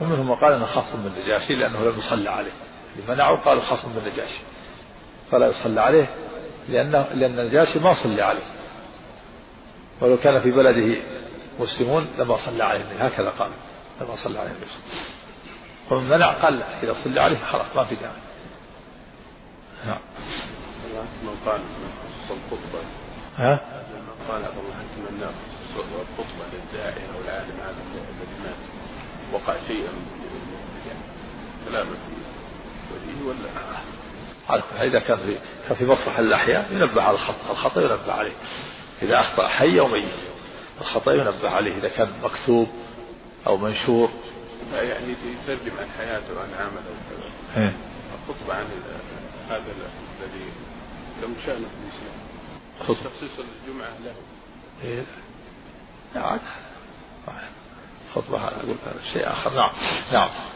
ومنهم قال أنه خاص بالنجاشي لأنه لم يصلى عليه، لمنعه قالوا خاص بالنجاشي فلا يصلى عليه لأن النجاشي ما صلى عليه، ولو كان في بلده مسلمون لما صلى عليه، هكذا قال لما صلى عليه النبي. ومن منع قال لا، إذا صلى عليه خلاص ما في داعي. نعم. من قال الخطبة من قال الله أنتم الناس الخطبة للداعي أو العالم هذا الذي مات وقع شيئا سلامة فيه ولا عارف، إذا كان في مصلحة الأحياء ينبه على الخطأ ينبه عليه، إذا أخطأ حي وميت الخطأ ينبه عليه، إذا كان مكتوب أو منشور يعني يترجم عن حياته وعن عمله. الخطبة عن هذا الذي لم شأنه تخصيص الجمعة له. إيه نعم خطبة هذا شيء آخر. نعم نعم.